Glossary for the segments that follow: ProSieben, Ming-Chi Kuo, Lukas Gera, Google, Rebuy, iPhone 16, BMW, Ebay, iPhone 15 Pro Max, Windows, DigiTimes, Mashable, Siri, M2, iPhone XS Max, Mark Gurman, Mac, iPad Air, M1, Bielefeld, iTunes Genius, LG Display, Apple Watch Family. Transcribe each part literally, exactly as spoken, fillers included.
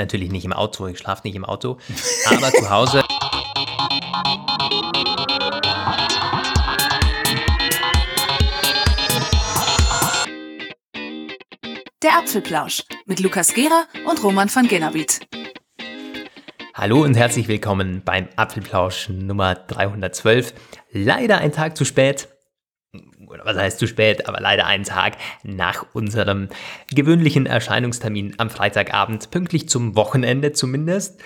Natürlich nicht im Auto, ich schlafe nicht im Auto, aber zu Hause. Der Apfelplausch mit Lukas Gera und Roman van Gennabit. Hallo und herzlich willkommen beim Apfelplausch Nummer dreihundertzwölf. Leider ein Tag zu spät. Oder was heißt zu spät, aber leider einen Tag nach unserem gewöhnlichen Erscheinungstermin am Freitagabend, pünktlich zum Wochenende zumindest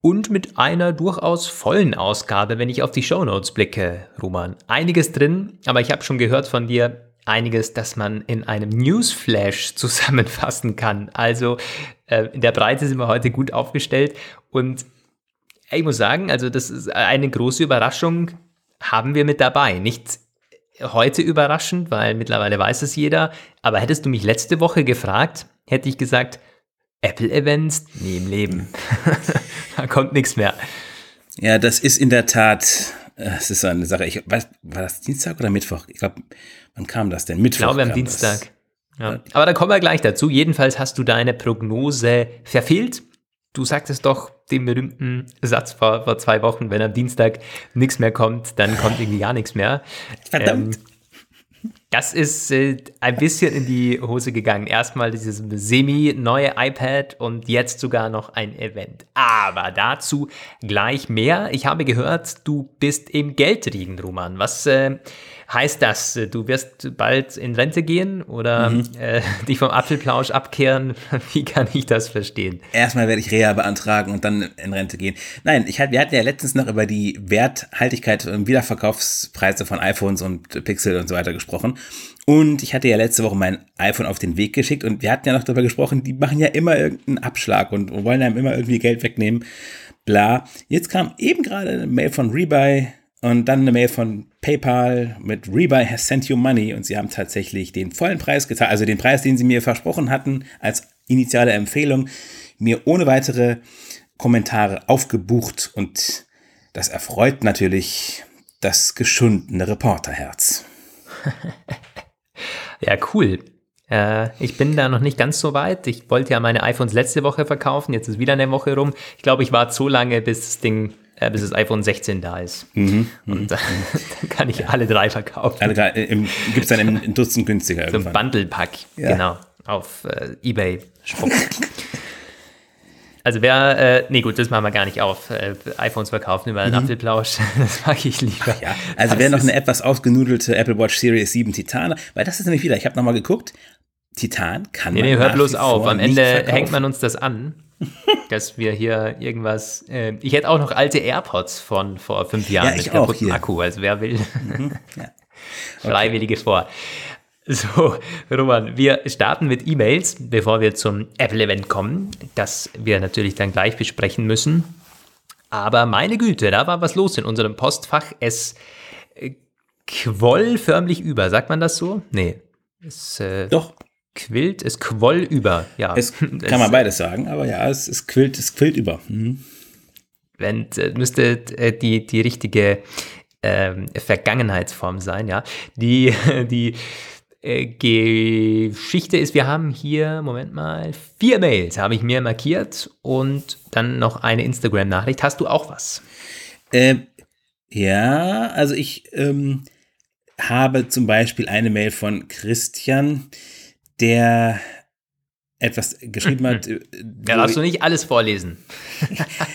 und mit einer durchaus vollen Ausgabe, wenn ich auf die Shownotes blicke, Roman. Einiges drin, aber ich habe schon gehört von dir, einiges, das man in einem Newsflash zusammenfassen kann. Also äh, in der Breite sind wir heute gut aufgestellt und ich muss sagen, also das ist eine große Überraschung, haben wir mit dabei, nicht heute überraschend, weil mittlerweile weiß es jeder, aber hättest du mich letzte Woche gefragt, hätte ich gesagt, Apple-Events, nie im Leben. Da kommt nichts mehr. Ja, das ist in der Tat, es ist so eine Sache, ich weiß, war das Dienstag oder Mittwoch? Ich glaube, wann kam das denn? Mittwoch. Ich glaube, am Dienstag. Ja. Aber da kommen wir gleich dazu. Jedenfalls hast du deine Prognose verfehlt. Du sagtest doch den berühmten Satz vor, vor zwei Wochen, wenn am Dienstag nichts mehr kommt, dann kommt irgendwie gar nichts mehr. Verdammt. Ähm, das ist äh, ein bisschen in die Hose gegangen. Erstmal dieses semi-neue iPad und jetzt sogar noch ein Event. Aber dazu gleich mehr. Ich habe gehört, du bist im Geldregen, Roman. Was äh, heißt das? Du wirst bald in Rente gehen oder mhm. äh, dich vom Apfelplausch abkehren? Wie kann ich das verstehen? Erstmal werde ich Reha beantragen und dann in Rente gehen. Nein, ich hat, wir hatten ja letztens noch über die Werthaltigkeit und Wiederverkaufspreise von iPhones und Pixel und so weiter gesprochen. Und ich hatte ja letzte Woche mein iPhone auf den Weg geschickt und wir hatten ja noch darüber gesprochen, die machen ja immer irgendeinen Abschlag und wollen einem immer irgendwie Geld wegnehmen. Bla. Jetzt kam eben gerade eine Mail von Rebuy. Und dann eine Mail von PayPal mit Rebuy has sent you money. Und sie haben tatsächlich den vollen Preis gezahlt, also den Preis, den sie mir versprochen hatten, als initiale Empfehlung, mir ohne weitere Kommentare aufgebucht. Und das erfreut natürlich das geschundene Reporterherz. Ja, cool. Äh, ich bin da noch nicht ganz so weit. Ich wollte ja meine iPhones letzte Woche verkaufen. Jetzt ist wieder eine Woche rum. Ich glaube, ich warte so lange, bis das Ding... bis das iPhone sechzehn da ist. Mhm, und dann, dann kann ich alle drei verkaufen. Alle drei, gibt es dann im Dutzend günstiger. So ein Bundle-Pack, ja. Genau, auf äh, eBay. Also wer, äh, nee gut, das machen wir gar nicht auf. Äh, iPhones verkaufen über einen mhm. Apfelplausch, das mag ich lieber. Ja. Also das wer noch eine etwas ausgenudelte Apple Watch Series sieben Titan, weil das ist nämlich wieder, ich habe nochmal geguckt, Titan kann nee, man nee, hör bloß auf, am Ende verkaufen. Hängt man uns das an. Dass wir hier irgendwas. Äh, ich hätte auch noch alte AirPods von vor fünf Jahren ja, mit kaputten Akku. Also wer will, mhm, ja. Okay. Freiwilliges vor. So, Roman, wir starten mit E-Mails, bevor wir zum Apple-Event kommen, das wir natürlich dann gleich besprechen müssen. Aber meine Güte, da war was los in unserem Postfach. Es quoll förmlich über. Sagt man das so? Nee. Es, äh, Doch. Quillt, es quoll über. Ja, es kann es, man beides sagen, aber ja, es, es, quillt, es quillt über. Mhm. Wenn, müsste die, die richtige ähm, Vergangenheitsform sein, ja. Die, die äh, Geschichte ist, wir haben hier, Moment mal, vier Mails habe ich mir markiert und dann noch eine Instagram-Nachricht. Hast du auch was? Ähm, ja, also ich ähm, habe zum Beispiel eine Mail von Christian, der etwas geschrieben hat. Ja, darfst du nicht alles vorlesen.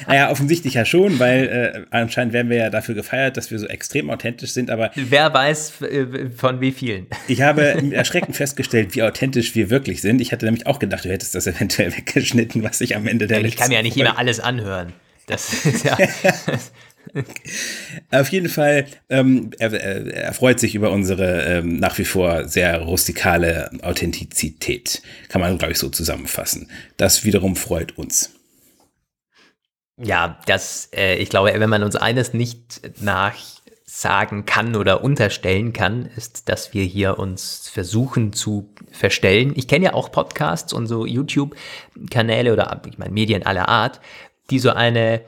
Naja, offensichtlich ja schon, weil äh, anscheinend werden wir ja dafür gefeiert, dass wir so extrem authentisch sind, aber... Wer weiß, von wie vielen. Ich habe mit Erschrecken festgestellt, wie authentisch wir wirklich sind. Ich hatte nämlich auch gedacht, du hättest das eventuell weggeschnitten, was ich am Ende der ja, letzten... Ich kann mir ja nicht immer alles anhören. Das ist ja... Auf jeden Fall, ähm, er, er freut sich über unsere ähm, nach wie vor sehr rustikale Authentizität. Kann man, glaube ich, so zusammenfassen. Das wiederum freut uns. Ja, das, äh, ich glaube, wenn man uns eines nicht nachsagen kann oder unterstellen kann, ist, dass wir hier uns versuchen zu verstellen. Ich kenne ja auch Podcasts und so YouTube-Kanäle oder ich meine Medien aller Art, die so eine...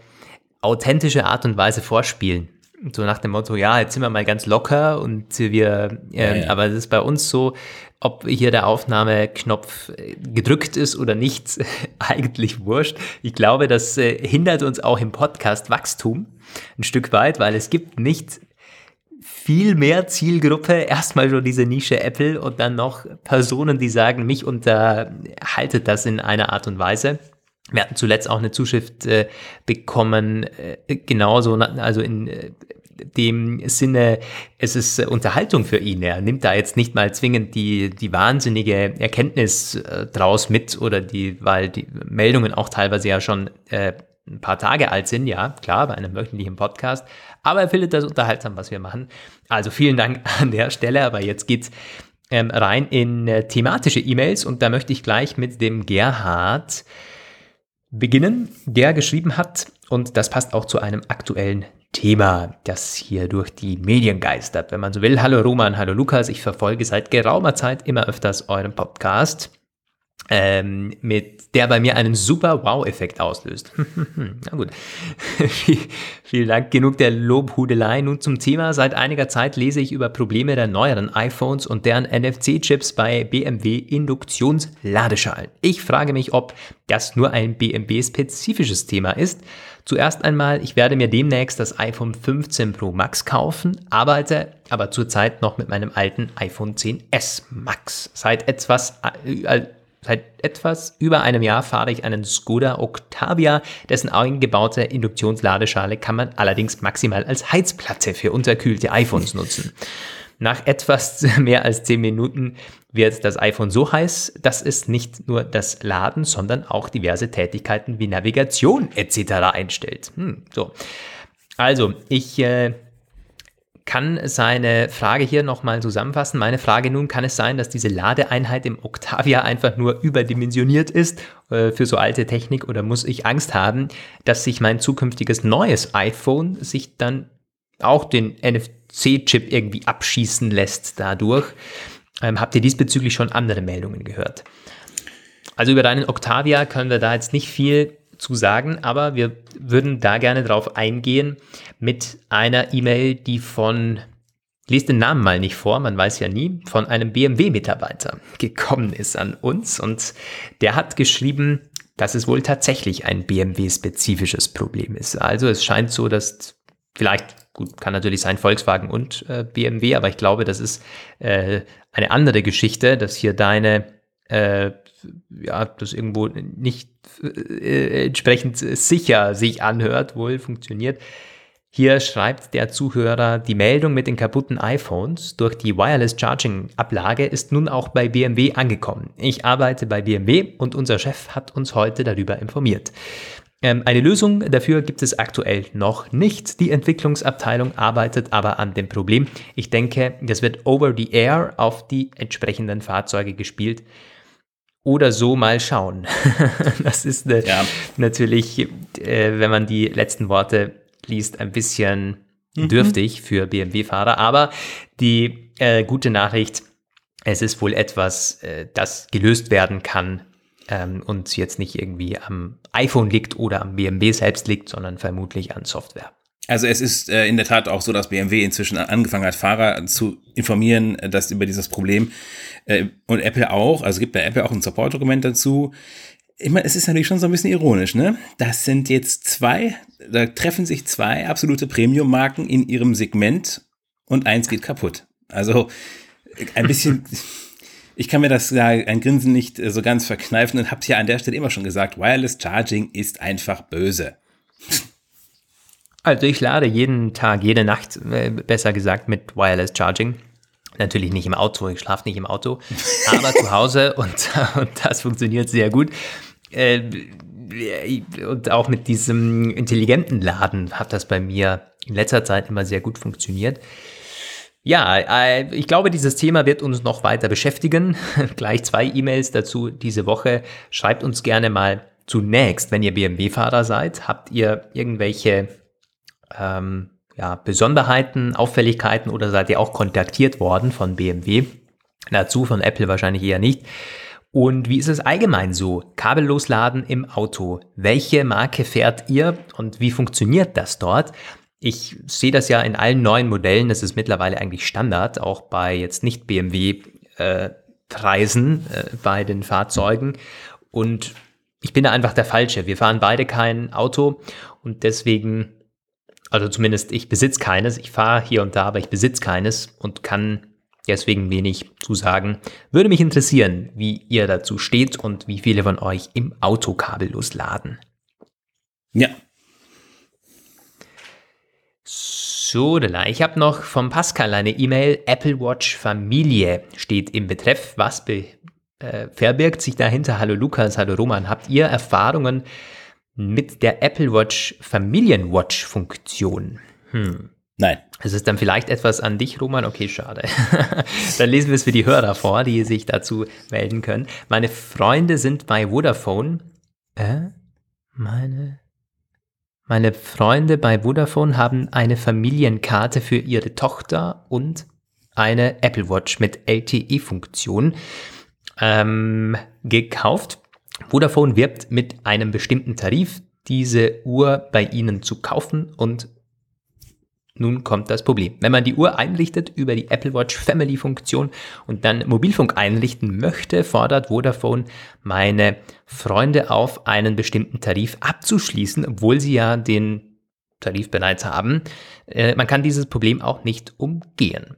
authentische Art und Weise vorspielen. so nach dem Motto, ja, jetzt sind wir mal ganz locker und wir, äh, ja, ja. aber es ist bei uns so, ob hier der Aufnahmeknopf gedrückt ist oder nicht, eigentlich wurscht. Ich glaube, das äh, hindert uns auch im Podcast Wachstum ein Stück weit, weil es gibt nicht viel mehr Zielgruppe, erstmal so diese Nische Apple und dann noch Personen, die sagen, mich unterhaltet das in einer Art und Weise. Wir hatten zuletzt auch eine Zuschrift äh, bekommen, äh, genauso, also in äh, dem Sinne, es ist äh, Unterhaltung für ihn. Er nimmt da jetzt nicht mal zwingend die, die wahnsinnige Erkenntnis äh, draus mit, oder die, weil die Meldungen auch teilweise ja schon äh, ein paar Tage alt sind, ja, klar, bei einem wöchentlichen Podcast. Aber er findet das unterhaltsam, was wir machen. Also vielen Dank an der Stelle, aber jetzt geht's ähm, rein in äh, thematische E-Mails, und da möchte ich gleich mit dem Gerhard beginnen, der geschrieben hat, und das passt auch zu einem aktuellen Thema, das hier durch die Medien geistert, wenn man so will. Hallo Roman, hallo Lukas, ich verfolge seit geraumer Zeit immer öfters euren Podcast, ähm, mit der bei mir einen super Wow-Effekt auslöst. Na gut, vielen Dank, genug der Lobhudelei. Nun zum Thema. Seit einiger Zeit lese ich über Probleme der neueren iPhones und deren N F C-Chips bei B M W-Induktionsladeschalen. Ich frage mich, ob das nur ein B M W-spezifisches Thema ist. Zuerst einmal, ich werde mir demnächst das iPhone fünfzehn Pro Max kaufen, arbeite aber zurzeit noch mit meinem alten iPhone X S Max. Seit etwas, äh, seit etwas über einem Jahr fahre ich einen Skoda Octavia, dessen eingebaute Induktionsladeschale kann man allerdings maximal als Heizplatte für unterkühlte iPhones nutzen. Nach etwas mehr als zehn Minuten wird das iPhone so heiß, dass es nicht nur das Laden, sondern auch diverse Tätigkeiten wie Navigation et cetera einstellt. Hm, so. Also, ich äh, kann seine Frage hier nochmal zusammenfassen. Meine Frage nun, kann es sein, dass diese Ladeeinheit im Octavia einfach nur überdimensioniert ist äh, für so alte Technik, oder muss ich Angst haben, dass sich mein zukünftiges neues iPhone sich dann auch den N F C-Chip irgendwie abschießen lässt dadurch? Ähm, habt ihr diesbezüglich schon andere Meldungen gehört? Also über deinen Octavia können wir da jetzt nicht viel zu sagen, aber wir würden da gerne drauf eingehen mit einer E-Mail, die von, lies den Namen mal nicht vor, man weiß ja nie, von einem B M W-Mitarbeiter gekommen ist an uns, und der hat geschrieben, dass es wohl tatsächlich ein B M W-spezifisches Problem ist. Also es scheint so, dass vielleicht, gut, kann natürlich sein, Volkswagen und äh, B M W, aber ich glaube, das ist äh, eine andere Geschichte, dass hier deine, äh, ja, das irgendwo nicht äh, entsprechend sicher sich anhört, wohl funktioniert. Hier schreibt der Zuhörer, die Meldung mit den kaputten iPhones durch die Wireless-Charging-Ablage ist nun auch bei B M W angekommen. Ich arbeite bei B M W und unser Chef hat uns heute darüber informiert. Eine Lösung dafür gibt es aktuell noch nicht. Die Entwicklungsabteilung arbeitet aber an dem Problem. Ich denke, das wird over the air auf die entsprechenden Fahrzeuge gespielt. Oder so, mal schauen. Das ist eine, ja. natürlich, äh, wenn man die letzten Worte liest, ein bisschen dürftig mhm. für B M W-Fahrer. Aber die äh, gute Nachricht, es ist wohl etwas, äh, das gelöst werden kann. Und jetzt nicht irgendwie am iPhone liegt oder am B M W selbst liegt, sondern vermutlich an Software. Also es ist in der Tat auch so, dass B M W inzwischen angefangen hat, Fahrer zu informieren, dass über dieses Problem, und Apple auch, also gibt bei Apple auch ein Support-Dokument dazu. Ich meine, es ist natürlich schon so ein bisschen ironisch, ne? Das sind jetzt zwei, da treffen sich zwei absolute Premium-Marken in ihrem Segment und eins geht kaputt. Also ein bisschen... Ich kann mir das ja ein Grinsen nicht so ganz verkneifen und habe es ja an der Stelle immer schon gesagt, Wireless Charging ist einfach böse. Also ich lade jeden Tag, jede Nacht, äh, besser gesagt, mit Wireless Charging. Natürlich nicht im Auto, ich schlafe nicht im Auto, aber zu Hause, und, und das funktioniert sehr gut. Äh, und auch mit diesem intelligenten Laden hat das bei mir in letzter Zeit immer sehr gut funktioniert. Ja, ich glaube, dieses Thema wird uns noch weiter beschäftigen. Gleich zwei E-Mails dazu diese Woche. Schreibt uns gerne mal zunächst, wenn ihr B M W-Fahrer seid, habt ihr irgendwelche ähm, ja, Besonderheiten, Auffälligkeiten, oder seid ihr auch kontaktiert worden von B M W? Dazu von Apple wahrscheinlich eher nicht. Und wie ist es allgemein so? Kabellos laden im Auto. Welche Marke fährt ihr und wie funktioniert das dort? Ich sehe das ja in allen neuen Modellen, das ist mittlerweile eigentlich Standard, auch bei jetzt nicht B M W-Preisen äh, äh, bei den Fahrzeugen. Und ich bin da einfach der Falsche. Wir fahren beide kein Auto und deswegen, also zumindest ich besitze keines. Ich fahre hier und da, aber ich besitze keines und kann deswegen wenig zusagen. Würde mich interessieren, wie ihr dazu steht und wie viele von euch im Auto kabellos laden. Ja. So, ich habe noch vom Pascal eine E-Mail. Apple Watch Familie steht im Betreff. Was be- äh, verbirgt sich dahinter? Hallo Lukas, hallo Roman. Habt ihr Erfahrungen mit der Apple Watch Familien-Watch-Funktion? Hm. Nein. Es ist dann vielleicht etwas an dich, Roman. Okay, schade. Dann lesen wir es für die Hörer vor, die sich dazu melden können. Meine Freunde sind bei Vodafone. Äh? Meine... Meine Freunde bei Vodafone haben eine Familienkarte für ihre Tochter und eine Apple Watch mit L T E-Funktion ähm, gekauft. Vodafone wirbt mit einem bestimmten Tarif, diese Uhr bei ihnen zu kaufen, und nun kommt das Problem. Wenn man die Uhr einrichtet über die Apple Watch Family Funktion und dann Mobilfunk einrichten möchte, fordert Vodafone meine Freunde auf, einen bestimmten Tarif abzuschließen, obwohl sie ja den Tarif bereits haben. Äh, man kann dieses Problem auch nicht umgehen.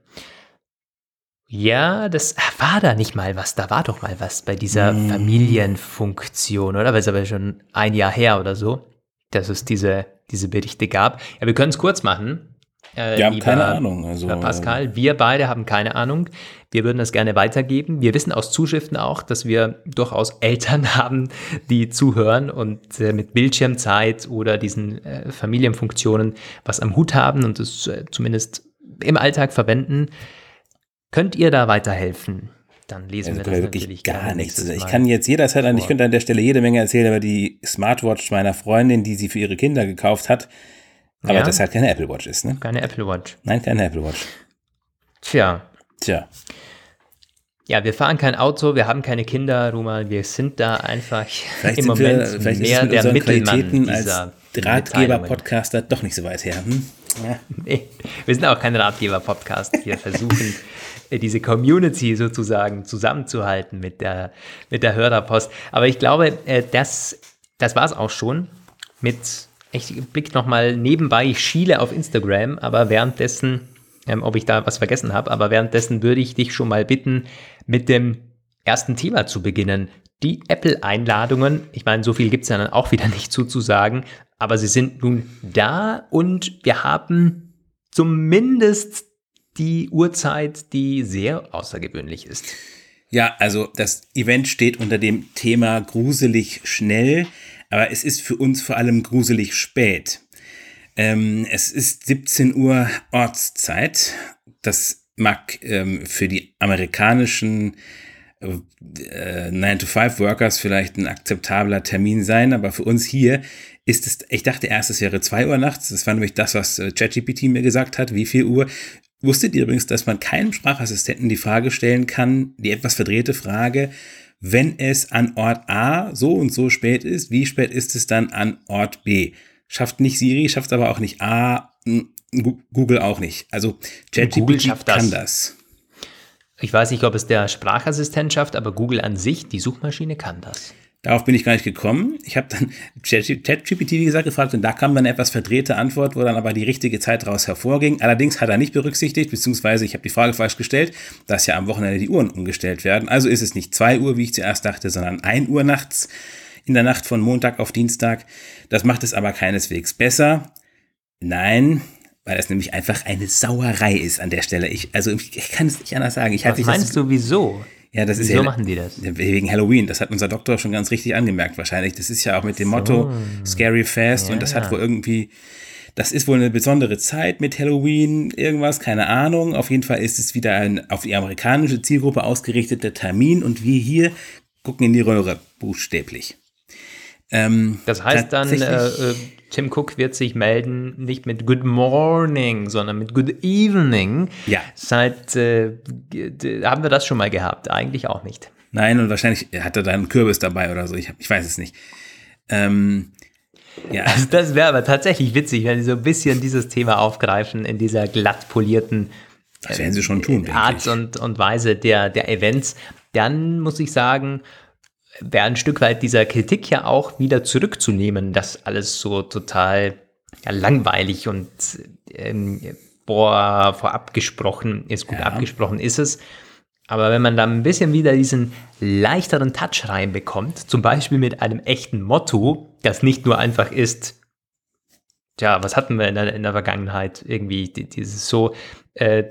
Ja, das war da nicht mal was. Da war doch mal was bei dieser mm. Familienfunktion, oder? Weil es aber schon ein Jahr her oder so, dass es diese, diese Berichte gab. Ja, wir können es kurz machen. Äh, wir haben lieber, keine Ahnung. Also, Pascal, wir beide haben keine Ahnung. Wir würden das gerne weitergeben. Wir wissen aus Zuschriften auch, dass wir durchaus Eltern haben, die zuhören und äh, mit Bildschirmzeit oder diesen äh, Familienfunktionen was am Hut haben und es äh, zumindest im Alltag verwenden. Könnt ihr da weiterhelfen? Dann lesen also wir das wirklich natürlich gar nichts. Also ich kann jetzt jederzeit, an, ich könnte an der Stelle jede Menge erzählen über die Smartwatch meiner Freundin, die sie für ihre Kinder gekauft hat. Aber ja, das halt keine Apple Watch ist, ne? Keine Apple Watch. Nein, keine Apple Watch. Tja. Tja. Ja, wir fahren kein Auto, wir haben keine Kinder, Roman, wir sind da einfach vielleicht im Moment wir, vielleicht mehr ist es mit der Mittelmann dieser Ratgeber-Podcaster doch nicht so weit her. Hm? Ja. Nee, wir sind auch kein Ratgeber-Podcast. Wir versuchen, diese Community sozusagen zusammenzuhalten mit der, mit der Hörerpost. Aber ich glaube, das, das war es auch schon mit... Ich blick nochmal nebenbei, ich schiele auf Instagram, aber währenddessen, ähm, ob ich da was vergessen habe, aber währenddessen würde ich dich schon mal bitten, mit dem ersten Thema zu beginnen. Die Apple-Einladungen, ich meine, so viel gibt es ja dann auch wieder nicht zuzusagen, aber sie sind nun da und wir haben zumindest die Uhrzeit, die sehr außergewöhnlich ist. Ja, also das Event steht unter dem Thema gruselig schnell. Aber es ist für uns vor allem gruselig spät. Ähm, es ist siebzehn Uhr Ortszeit. Das mag ähm, für die amerikanischen äh, nine to five Workers vielleicht ein akzeptabler Termin sein. Aber für uns hier ist es, ich dachte erst, es wäre zwei Uhr nachts. Das war nämlich das, was ChatGPT mir gesagt hat, wie viel Uhr. Wusstet ihr übrigens, dass man keinem Sprachassistenten die Frage stellen kann, die etwas verdrehte Frage, wenn es an Ort A so und so spät ist, wie spät ist es dann an Ort B? Schafft nicht Siri, schafft aber auch nicht A, Google auch nicht. Also ChatGPT kann das. Ich weiß nicht, ob es der Sprachassistent schafft, aber Google an sich, die Suchmaschine, kann das. Darauf bin ich gar nicht gekommen. Ich habe dann ChatGPT, wie gesagt, gefragt und da kam dann eine etwas verdrehte Antwort, wo dann aber die richtige Zeit daraus hervorging. Allerdings hat er nicht berücksichtigt, beziehungsweise ich habe die Frage falsch gestellt, dass ja am Wochenende die Uhren umgestellt werden. Also ist es nicht zwei Uhr, wie ich zuerst dachte, sondern ein Uhr nachts, in der Nacht von Montag auf Dienstag. Das macht es aber keineswegs besser. Nein, weil das nämlich einfach eine Sauerei ist an der Stelle. Ich, also ich, ich kann es nicht anders sagen. Ich hatte Was meinst das, du, wieso? Ja, das ist ja, machen die das? Wegen Halloween. Das hat unser Doktor schon ganz richtig angemerkt wahrscheinlich. Das ist ja auch mit dem so. Motto Scary Fast ja, und das ja. hat wohl irgendwie, das ist wohl eine besondere Zeit mit Halloween, irgendwas, keine Ahnung. Auf jeden Fall ist es wieder ein auf die amerikanische Zielgruppe ausgerichteter Termin und wir hier gucken in die Röhre, buchstäblich. Ähm, das heißt dann, äh, Tim Cook wird sich melden, nicht mit Good Morning, sondern mit Good Evening. Ja. Seit, äh, haben wir das schon mal gehabt? Eigentlich auch nicht. Nein, und wahrscheinlich hat er da einen Kürbis dabei oder so. Ich, ich weiß es nicht. Ähm, Ja, also das wäre aber tatsächlich witzig, wenn sie so ein bisschen dieses Thema aufgreifen in dieser glatt polierten das werden sie schon tun, Art und, und Weise der, der Events. Dann muss ich sagen, wäre ein Stück weit dieser Kritik ja auch wieder zurückzunehmen, dass alles so total ja, langweilig und ähm, boah, vorab gesprochen ist, gut ja. abgesprochen ist es. Aber wenn man dann ein bisschen wieder diesen leichteren Touch reinbekommt, zum Beispiel mit einem echten Motto, das nicht nur einfach ist, tja, was hatten wir in der, in der Vergangenheit irgendwie, dieses so äh,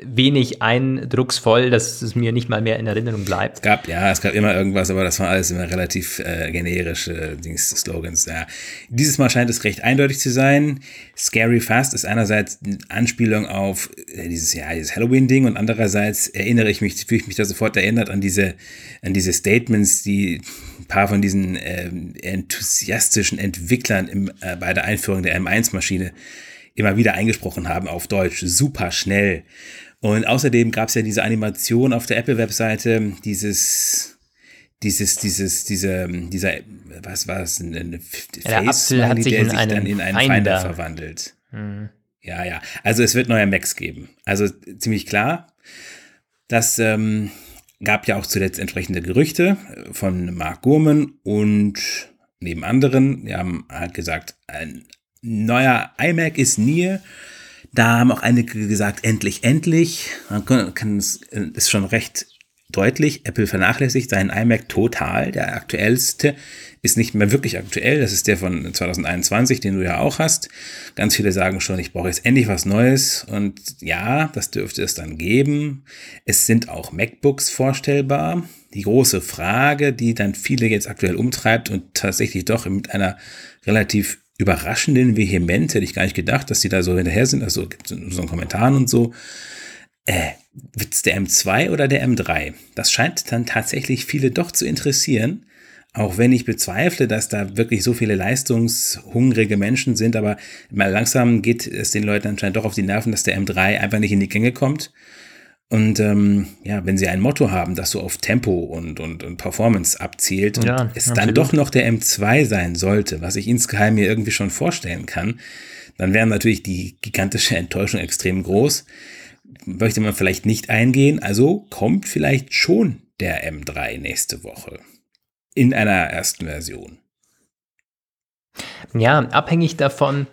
wenig eindrucksvoll, dass es mir nicht mal mehr in Erinnerung bleibt. Es gab, ja, es gab immer irgendwas, aber das waren alles immer relativ äh, generische Dings, Slogans. Ja. Dieses Mal scheint es recht eindeutig zu sein. Scary Fast ist einerseits eine Anspielung auf äh, dieses, ja, dieses Halloween-Ding und andererseits erinnere ich mich, fühle ich mich da sofort erinnert an diese, an diese Statements, die ein paar von diesen äh, enthusiastischen Entwicklern im, äh, bei der Einführung der M eins Maschine immer wieder eingesprochen haben auf Deutsch, super schnell. Und außerdem gab es ja diese Animation auf der Apple-Webseite, dieses, dieses, dieses, diese, dieser, was war es, eine Face, der sich in einen dann in einen Finder, Finder verwandelt. Mhm. Ja, ja. Also es wird neue Macs geben. Also ziemlich klar. Das ähm, gab ja auch zuletzt entsprechende Gerüchte von Mark Gurman und neben anderen. Wir haben halt gesagt, ein neuer iMac ist near. Da haben auch einige gesagt, endlich, endlich. Man kann, kann es, ist schon recht deutlich. Apple vernachlässigt seinen iMac total. Der aktuellste ist nicht mehr wirklich aktuell. Das ist der von zwanzig einundzwanzig, den du ja auch hast. Ganz viele sagen schon, ich brauche jetzt endlich was Neues. Und ja, das dürfte es dann geben. Es sind auch MacBooks vorstellbar. Die große Frage, die dann viele jetzt aktuell umtreibt und tatsächlich doch mit einer relativ überraschenden Vehemenz, hätte ich gar nicht gedacht, dass die da so hinterher sind, also gibt es in unseren Kommentaren und so, äh, wird es der M zwei oder der M drei? Das scheint dann tatsächlich viele doch zu interessieren, auch wenn ich bezweifle, dass da wirklich so viele leistungshungrige Menschen sind, aber mal langsam geht es den Leuten anscheinend doch auf die Nerven, dass der M drei einfach nicht in die Gänge kommt. Und ähm, ja, wenn sie ein Motto haben, das so auf Tempo und, und, und Performance abzielt und ja, es absolut. Dann doch noch der M zwei sein sollte, was ich insgeheim mir irgendwie schon vorstellen kann, dann wäre natürlich die gigantische Enttäuschung extrem groß. Möchte man vielleicht nicht eingehen, also kommt vielleicht schon der M drei nächste Woche in einer ersten Version. Ja, abhängig davon,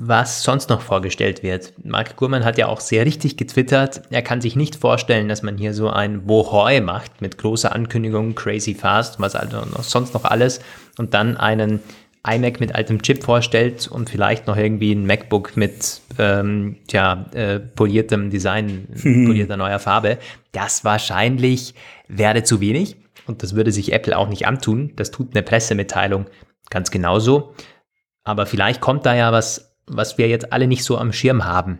was sonst noch vorgestellt wird. Mark Gurman hat ja auch sehr richtig getwittert, er kann sich nicht vorstellen, dass man hier so ein Wohoi macht mit großer Ankündigung, crazy fast, was also noch, sonst noch alles und dann einen iMac mit altem Chip vorstellt und vielleicht noch irgendwie ein MacBook mit ähm, tja, äh, poliertem Design, polierter neuer Farbe. Das wahrscheinlich wäre zu wenig und das würde sich Apple auch nicht antun. Das tut eine Pressemitteilung ganz genauso. Aber vielleicht kommt da ja was was wir jetzt alle nicht so am Schirm haben.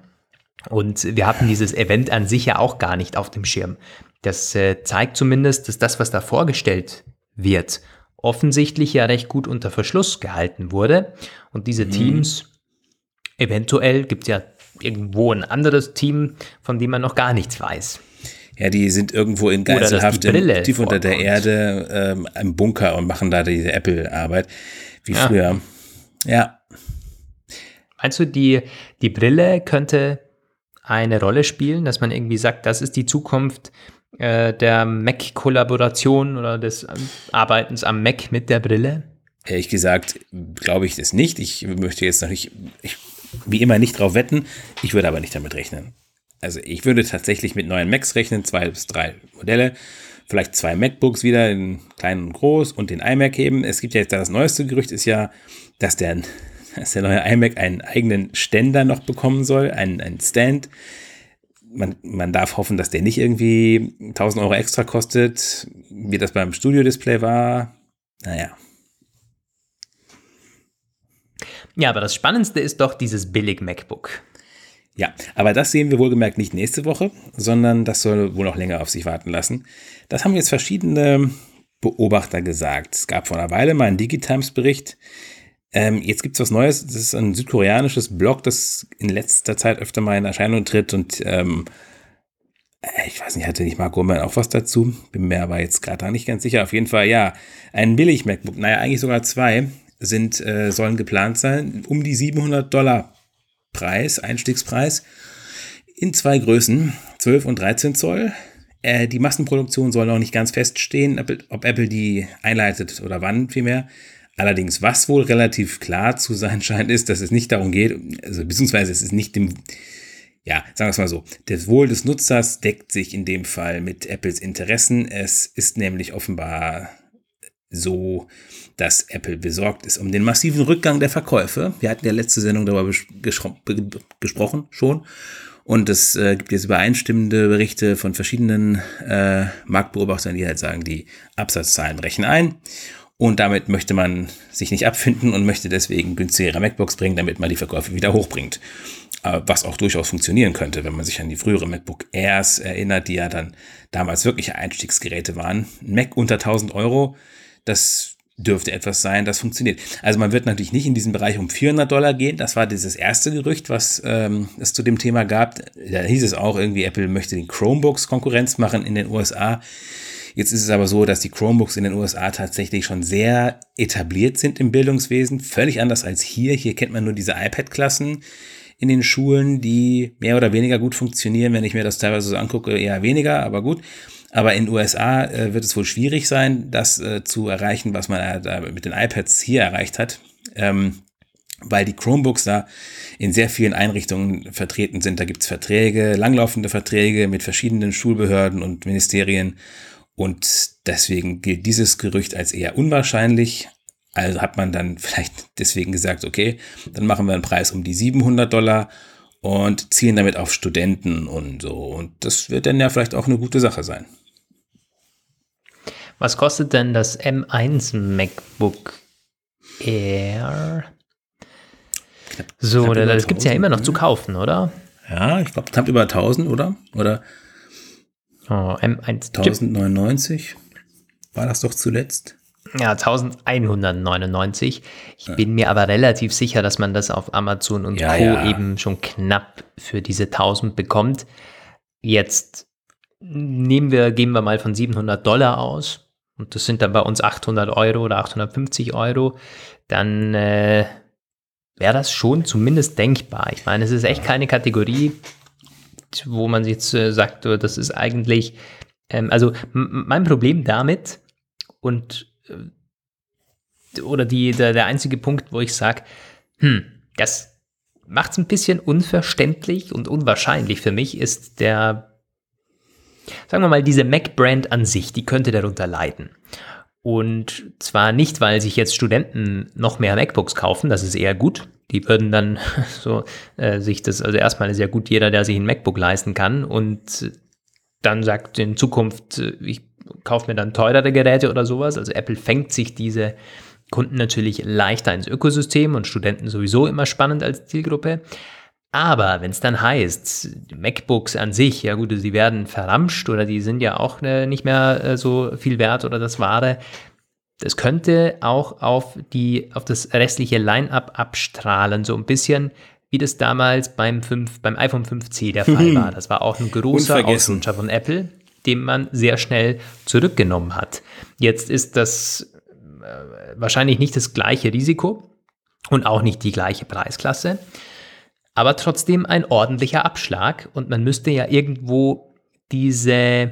Und wir hatten dieses Event an sich ja auch gar nicht auf dem Schirm. Das äh, zeigt zumindest, dass das, was da vorgestellt wird, offensichtlich ja recht gut unter Verschluss gehalten wurde. Und diese mhm. Teams, eventuell gibt es ja irgendwo ein anderes Team, von dem man noch gar nichts weiß. Ja, die sind irgendwo in Geiselhaft, tief vorkommt. Unter der Erde, ähm, im Bunker und machen da diese Apple-Arbeit, wie ja. früher. Ja. Meinst du, die, die Brille könnte eine Rolle spielen, dass man irgendwie sagt, das ist die Zukunft äh, der Mac-Kollaboration oder des Arbeitens am Mac mit der Brille? Ehrlich gesagt, glaube ich das nicht. Ich möchte jetzt noch nicht, ich, wie immer, nicht drauf wetten. Ich würde aber nicht damit rechnen. Also ich würde tatsächlich mit neuen Macs rechnen, zwei bis drei Modelle. Vielleicht zwei MacBooks wieder, den kleinen und groß und den iMac eben. Es gibt ja jetzt da das neueste Gerücht, ist ja, dass der... dass der neue iMac einen eigenen Ständer noch bekommen soll, einen, einen Stand. Man, man darf hoffen, dass der nicht irgendwie tausend Euro extra kostet, wie das beim Studio-Display war. Naja. Ja, aber das Spannendste ist doch dieses Billig-MacBook. Ja, aber das sehen wir wohlgemerkt nicht nächste Woche, sondern das soll wohl noch länger auf sich warten lassen. Das haben jetzt verschiedene Beobachter gesagt. Es gab vor einer Weile mal einen DigiTimes-Bericht. Ähm, jetzt gibt es was Neues, das ist ein südkoreanisches Blog, das in letzter Zeit öfter mal in Erscheinung tritt und ähm, ich weiß nicht, hatte nicht Mark Gurman auch was dazu? Bin mir aber jetzt gerade da nicht ganz sicher. Auf jeden Fall, ja, ein Billig-MacBook, naja, eigentlich sogar zwei, sind, äh, sollen geplant sein, um die siebenhundert Dollar Preis, Einstiegspreis, in zwei Größen, zwölf und dreizehn Zoll. Äh, die Massenproduktion soll noch nicht ganz feststehen, ob Apple die einleitet oder wann vielmehr. Allerdings, was wohl relativ klar zu sein scheint, ist, dass es nicht darum geht, also beziehungsweise es ist nicht dem, ja, sagen wir es mal so, das Wohl des Nutzers deckt sich in dem Fall mit Apples Interessen. Es ist nämlich offenbar so, dass Apple besorgt ist um den massiven Rückgang der Verkäufe. Wir hatten ja letzte Sendung darüber bes- gesprochen schon. Und es äh, gibt jetzt übereinstimmende Berichte von verschiedenen äh, Marktbeobachtern, die halt sagen, die Absatzzahlen brechen ein. Und damit möchte man sich nicht abfinden und möchte deswegen günstigere MacBooks bringen, damit man die Verkäufe wieder hochbringt. Was auch durchaus funktionieren könnte, wenn man sich an die früheren MacBook Airs erinnert, die ja dann damals wirklich Einstiegsgeräte waren. Ein Mac unter tausend Euro, das dürfte etwas sein, das funktioniert. Also man wird natürlich nicht in diesen Bereich um vierhundert Dollar gehen. Das war dieses erste Gerücht, was ähm, es zu dem Thema gab. Da hieß es auch irgendwie, Apple möchte den Chromebooks Konkurrenz machen in den U S A. Jetzt ist es aber so, dass die Chromebooks in den U S A tatsächlich schon sehr etabliert sind im Bildungswesen. Völlig anders als hier. Hier kennt man nur diese iPad-Klassen in den Schulen, die mehr oder weniger gut funktionieren. Wenn ich mir das teilweise so angucke, eher weniger, aber gut. Aber in den U S A äh, wird es wohl schwierig sein, das äh, zu erreichen, was man äh, da mit den iPads hier erreicht hat, ähm, weil die Chromebooks da in sehr vielen Einrichtungen vertreten sind. Da gibt es Verträge, langlaufende Verträge mit verschiedenen Schulbehörden und Ministerien. Und deswegen gilt dieses Gerücht als eher unwahrscheinlich. Also hat man dann vielleicht deswegen gesagt, okay, dann machen wir einen Preis um die siebenhundert Dollar und zielen damit auf Studenten und so. Und das wird dann ja vielleicht auch eine gute Sache sein. Was kostet denn das M eins MacBook Air? Knapp, so, knapp das gibt es ja immer noch zu kaufen, oder? Ja, ich glaube, knapp über tausend, oder? Oder? Oh, M eins tausendneunundneunzig war das doch zuletzt. Ja, elfhundertneunundneunzig. Ich ja. bin mir aber relativ sicher, dass man das auf Amazon und ja, Co. Ja. eben schon knapp für diese tausend bekommt. Jetzt nehmen wir, gehen wir mal von siebenhundert Dollar aus und das sind dann bei uns achthundert Euro oder achthundertfünfzig Euro. Dann äh, wäre das schon zumindest denkbar. Ich meine, es ist echt keine Kategorie, wo man jetzt äh, sagt, das ist eigentlich, ähm, also m- mein Problem damit und äh, oder die, der, der einzige Punkt, wo ich sage, hm, das macht es ein bisschen unverständlich und unwahrscheinlich für mich, ist der, sagen wir mal, diese Mac-Brand an sich, die könnte darunter leiden. Und zwar nicht, weil sich jetzt Studenten noch mehr MacBooks kaufen, das ist eher gut. Die würden dann so äh, sich das, also erstmal ist ja gut jeder, der sich ein MacBook leisten kann und dann sagt in Zukunft, ich kaufe mir dann teurere Geräte oder sowas. Also Apple fängt sich diese Kunden natürlich leichter ins Ökosystem und Studenten sowieso immer spannend als Zielgruppe. Aber wenn es dann heißt, MacBooks an sich, ja gut, sie werden verramscht oder die sind ja auch äh, nicht mehr äh, so viel wert oder das Wahre. Das könnte auch auf, die, auf das restliche Line-Up abstrahlen, so ein bisschen wie das damals beim, fünf, beim iPhone fünf C der Fall war. Das war auch ein großer Ausrutscher von Apple, den man sehr schnell zurückgenommen hat. Jetzt ist das äh, wahrscheinlich nicht das gleiche Risiko und auch nicht die gleiche Preisklasse, aber trotzdem ein ordentlicher Abschlag und man müsste ja irgendwo diese...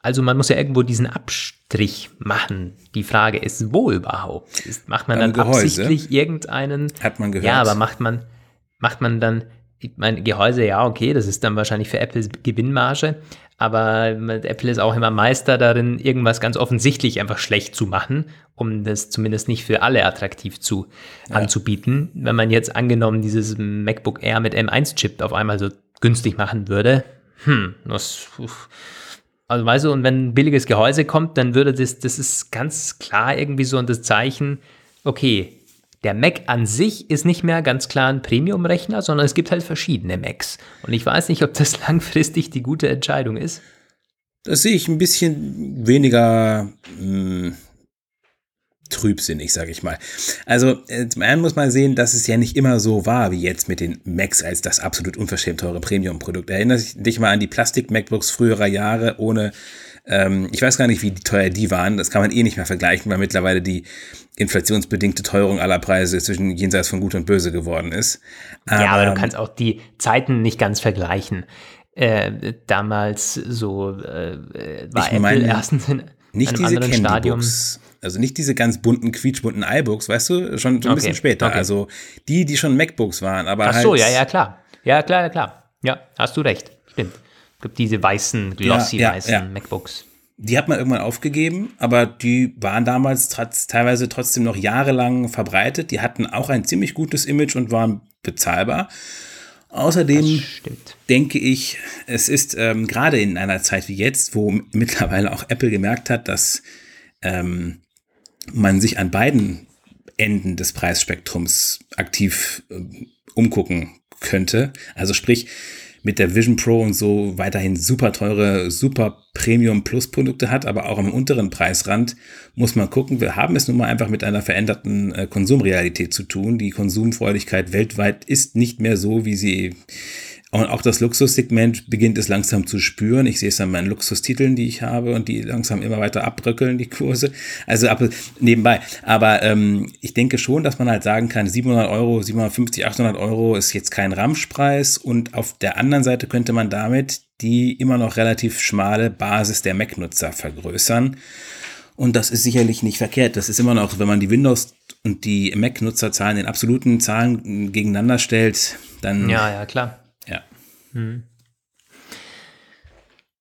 Also man muss ja irgendwo diesen Abstrich machen. Die Frage ist, wo überhaupt? Ist, macht man dann Gehäuse? Absichtlich irgendeinen? Hat man gehört. Ja, aber macht man, macht man dann, ich meine, Gehäuse, ja, okay, das ist dann wahrscheinlich für Apples Gewinnmarge, aber Apple ist auch immer Meister darin, irgendwas ganz offensichtlich einfach schlecht zu machen, um das zumindest nicht für alle attraktiv zu ja. anzubieten. Wenn man jetzt angenommen dieses MacBook Air mit M eins Chip auf einmal so günstig machen würde, hm, das... Uff. Also weißt du, und wenn ein billiges Gehäuse kommt, dann würde das, das ist ganz klar irgendwie so das Zeichen, okay, der Mac an sich ist nicht mehr ganz klar ein Premium-Rechner, sondern es gibt halt verschiedene Macs. Und ich weiß nicht, ob das langfristig die gute Entscheidung ist. Das sehe ich ein bisschen weniger mh, trübsinnig, sage ich mal. Also äh, zum einen muss man sehen, dass es ja nicht immer so war wie jetzt mit den Macs als das absolut unverschämt teure Premium-Produkt. Erinnerst dich mal an die Plastik-MacBooks früherer Jahre ohne Ähm, ich weiß gar nicht, wie teuer die waren. Das kann man eh nicht mehr vergleichen, weil mittlerweile die inflationsbedingte Teuerung aller Preise zwischen jenseits von Gut und Böse geworden ist. Aber, ja, aber du kannst auch die Zeiten nicht ganz vergleichen. Äh, damals so äh, war ich Apple erstens in nicht einem anderen Stadium. Also nicht diese ganz bunten, quietschbunten iBooks, weißt du, schon so ein okay, bisschen später. Okay. Also die, die schon MacBooks waren, aber halt. Ach so, halt ja, ja, klar. Ja, klar, ja, klar. Ja, hast du recht. Stimmt. Es gibt diese weißen, glossy ja, ja, weißen ja. MacBooks. Die hat man irgendwann aufgegeben, aber die waren damals trotz, teilweise trotzdem noch jahrelang verbreitet. Die hatten auch ein ziemlich gutes Image und waren bezahlbar. Außerdem denke ich, es ist ähm, gerade in einer Zeit wie jetzt, wo mittlerweile auch Apple gemerkt hat, dass ähm, man sich an beiden Enden des Preisspektrums aktiv äh, umgucken könnte. Also sprich, mit der Vision Pro und so weiterhin super teure, super Premium-Plus-Produkte hat, aber auch am unteren Preisrand muss man gucken. Wir haben es nun mal einfach mit einer veränderten äh, Konsumrealität zu tun. Die Konsumfreudigkeit weltweit ist nicht mehr so, wie sie... Und auch das Luxussegment beginnt es langsam zu spüren. Ich sehe es an meinen Luxustiteln, die ich habe und die langsam immer weiter abbröckeln, die Kurse. Also ab, nebenbei. Aber ähm, ich denke schon, dass man halt sagen kann, siebenhundert Euro, siebenhundertfünfzig, achthundert Euro ist jetzt kein Ramschpreis. Und auf der anderen Seite könnte man damit die immer noch relativ schmale Basis der Mac-Nutzer vergrößern. Und das ist sicherlich nicht verkehrt. Das ist immer noch, wenn man die Windows- und die Mac-Nutzerzahlen in absoluten Zahlen gegeneinander stellt, dann... Ja, ja, klar.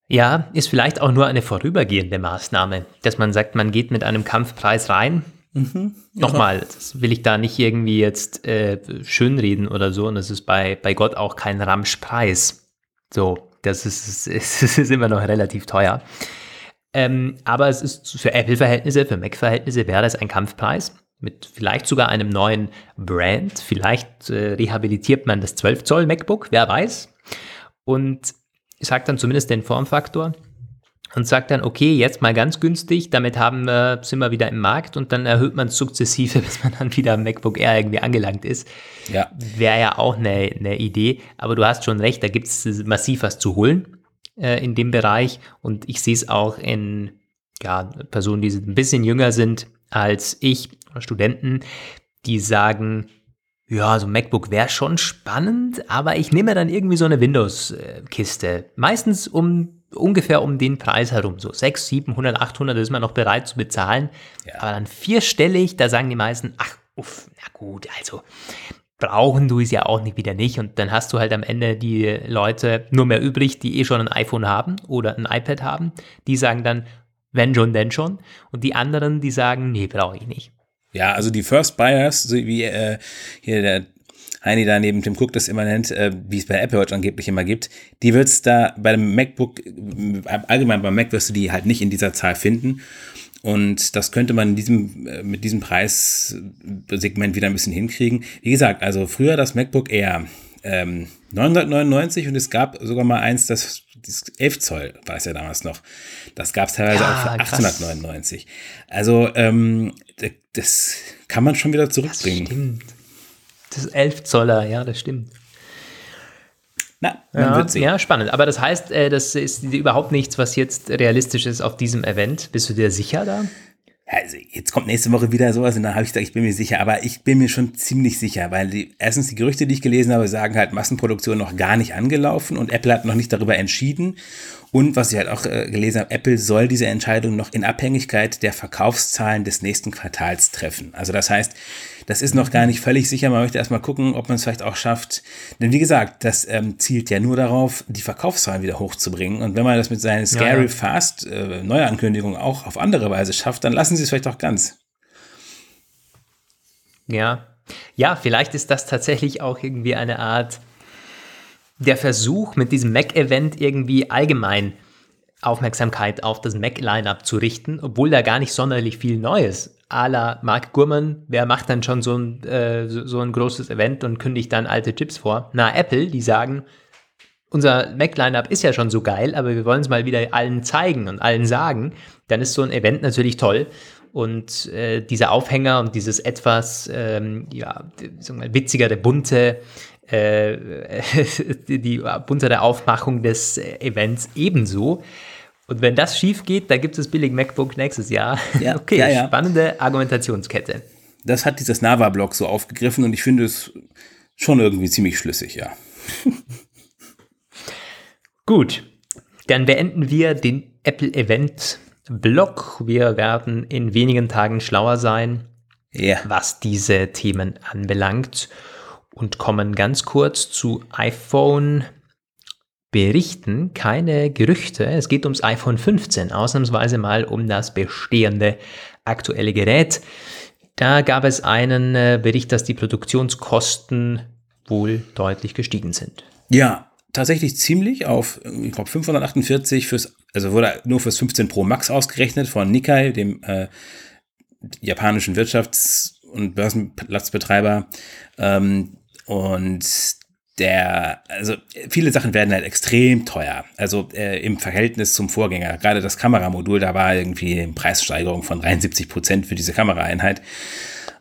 Ja, ist vielleicht auch nur eine vorübergehende Maßnahme, dass man sagt, man geht mit einem Kampfpreis rein. Mhm, Nochmal, das will ich da nicht irgendwie jetzt äh, schönreden oder so. Und das ist bei, bei Gott auch kein Ramschpreis. So, das ist, ist, ist immer noch relativ teuer. Ähm, aber es ist für Apple-Verhältnisse, für Mac-Verhältnisse wäre das ein Kampfpreis. Mit vielleicht sogar einem neuen Brand. Vielleicht äh, rehabilitiert man das zwölf Zoll MacBook, wer weiß. Und sagt dann zumindest den Formfaktor und sagt dann, okay, jetzt mal ganz günstig, damit haben wir, sind wir wieder im Markt und dann erhöht man es sukzessive, bis man dann wieder am MacBook Air irgendwie angelangt ist. Ja. Wäre ja auch eine, eine Idee, aber du hast schon recht, da gibt es massiv was zu holen äh, in dem Bereich und ich sehe es auch in ja, Personen, die ein bisschen jünger sind als ich, Studenten, die sagen, ja, so ein MacBook wäre schon spannend, aber ich nehme dann irgendwie so eine Windows-Kiste. Meistens um ungefähr um den Preis herum, so sechshundert, siebenhundert, achthundert, das ist man noch bereit zu bezahlen. Ja. Aber dann vierstellig, da sagen die meisten, ach, uff, na gut, also brauchen du es ja auch nicht wieder nicht. Und dann hast du halt am Ende die Leute nur mehr übrig, die eh schon ein iPhone haben oder ein iPad haben. Die sagen dann, wenn schon, denn schon. Und die anderen, die sagen, nee, brauche ich nicht. Ja, also die First Buyers, so wie äh, hier der Heini da neben Tim Cook das immer nennt, äh, wie es bei Apple Watch angeblich immer gibt, die wird's da bei dem MacBook, allgemein beim Mac wirst du die halt nicht in dieser Zahl finden. Und das könnte man in diesem, mit diesem Preissegment wieder ein bisschen hinkriegen. Wie gesagt, also früher das MacBook Air ähm, neunhundertneunundneunzig und es gab sogar mal eins, das elf Zoll war es ja damals noch. Das gab es teilweise ja, auch für achthundertneunundneunzig. Krass. Also ähm, das kann man schon wieder zurückbringen. Das stimmt. Das ist elf Zoller, ja, das stimmt. Na, man ja, wird sehen. Ja, spannend. Aber das heißt, äh, das ist überhaupt nichts, was jetzt realistisch ist auf diesem Event. Bist du dir sicher da? Also jetzt kommt nächste Woche wieder sowas und dann habe ich gesagt, ich bin mir sicher, aber ich bin mir schon ziemlich sicher, weil die, erstens die Gerüchte, die ich gelesen habe, sagen halt Massenproduktion noch gar nicht angelaufen und Apple hat noch nicht darüber entschieden und was ich halt auch äh, gelesen habe, Apple soll diese Entscheidung noch in Abhängigkeit der Verkaufszahlen des nächsten Quartals treffen. Also das heißt, das ist noch gar nicht völlig sicher, man möchte erstmal gucken, ob man es vielleicht auch schafft, denn wie gesagt, das ähm, zielt ja nur darauf, die Verkaufszahlen wieder hochzubringen und wenn man das mit seinen Scary ja, ja. Fast äh, Neuankündigungen auch auf andere Weise schafft, dann lassen sie es vielleicht auch ganz. Ja, ja, vielleicht ist das tatsächlich auch irgendwie eine Art der Versuch, mit diesem Mac-Event irgendwie allgemein Aufmerksamkeit auf das Mac-Line-Up zu richten, obwohl da gar nicht sonderlich viel Neues. À la Mark Gurman, wer macht dann schon so ein, äh, so, so ein großes Event und kündigt dann alte Chips vor? Na, Apple, die sagen, unser Mac-Line-Up ist ja schon so geil, aber wir wollen es mal wieder allen zeigen und allen sagen, dann ist so ein Event natürlich toll. Und äh, dieser Aufhänger und dieses etwas ähm, ja, witzigere, bunte, äh, die buntere Aufmachung des Events ebenso. Und wenn das schief geht, dann gibt es billig MacBook nächstes Jahr. Ja, okay, ja, ja. Spannende Argumentationskette. Das hat dieses Nava-Blog so aufgegriffen und ich finde es schon irgendwie ziemlich schlüssig, ja. Gut, dann beenden wir den Apple-Event-Blog. Wir werden in wenigen Tagen schlauer sein, yeah. was diese Themen anbelangt und kommen ganz kurz zu iPhone Berichten, keine Gerüchte. Es geht ums iPhone fünfzehn, ausnahmsweise mal um das bestehende aktuelle Gerät. Da gab es einen äh, Bericht, dass die Produktionskosten wohl deutlich gestiegen sind. Ja, tatsächlich ziemlich auf, ich glaube, fünfhundertachtundvierzig fürs, also wurde nur fürs fünfzehn Pro Max ausgerechnet von Nikkei, dem äh, japanischen Wirtschafts- und Börsenplatzbetreiber. Ähm, und Der, also viele Sachen werden halt extrem teuer, also äh, im Verhältnis zum Vorgänger. Gerade das Kameramodul, da war irgendwie eine Preissteigerung von dreiundsiebzig Prozent für diese Kameraeinheit.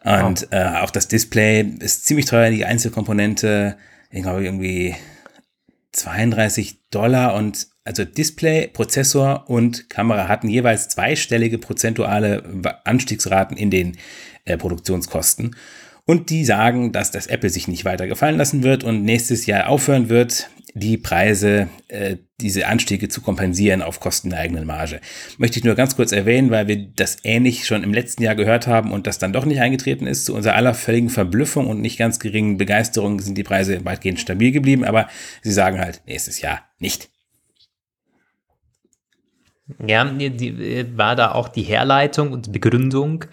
Und wow. äh, auch das Display ist ziemlich teuer, die Einzelkomponente, ich glaube irgendwie zweiunddreißig Dollar. Und also Display, Prozessor und Kamera hatten jeweils zweistellige prozentuale Anstiegsraten in den äh, Produktionskosten. Und die sagen, dass das Apple sich nicht weiter gefallen lassen wird und nächstes Jahr aufhören wird, die Preise, äh, diese Anstiege zu kompensieren auf Kosten der eigenen Marge. Möchte ich nur ganz kurz erwähnen, weil wir das ähnlich schon im letzten Jahr gehört haben und das dann doch nicht eingetreten ist. Zu unserer aller völligen Verblüffung und nicht ganz geringen Begeisterung sind die Preise weitgehend stabil geblieben, aber sie sagen halt nächstes Jahr nicht. Ja, die, war da auch die Herleitung und Begründung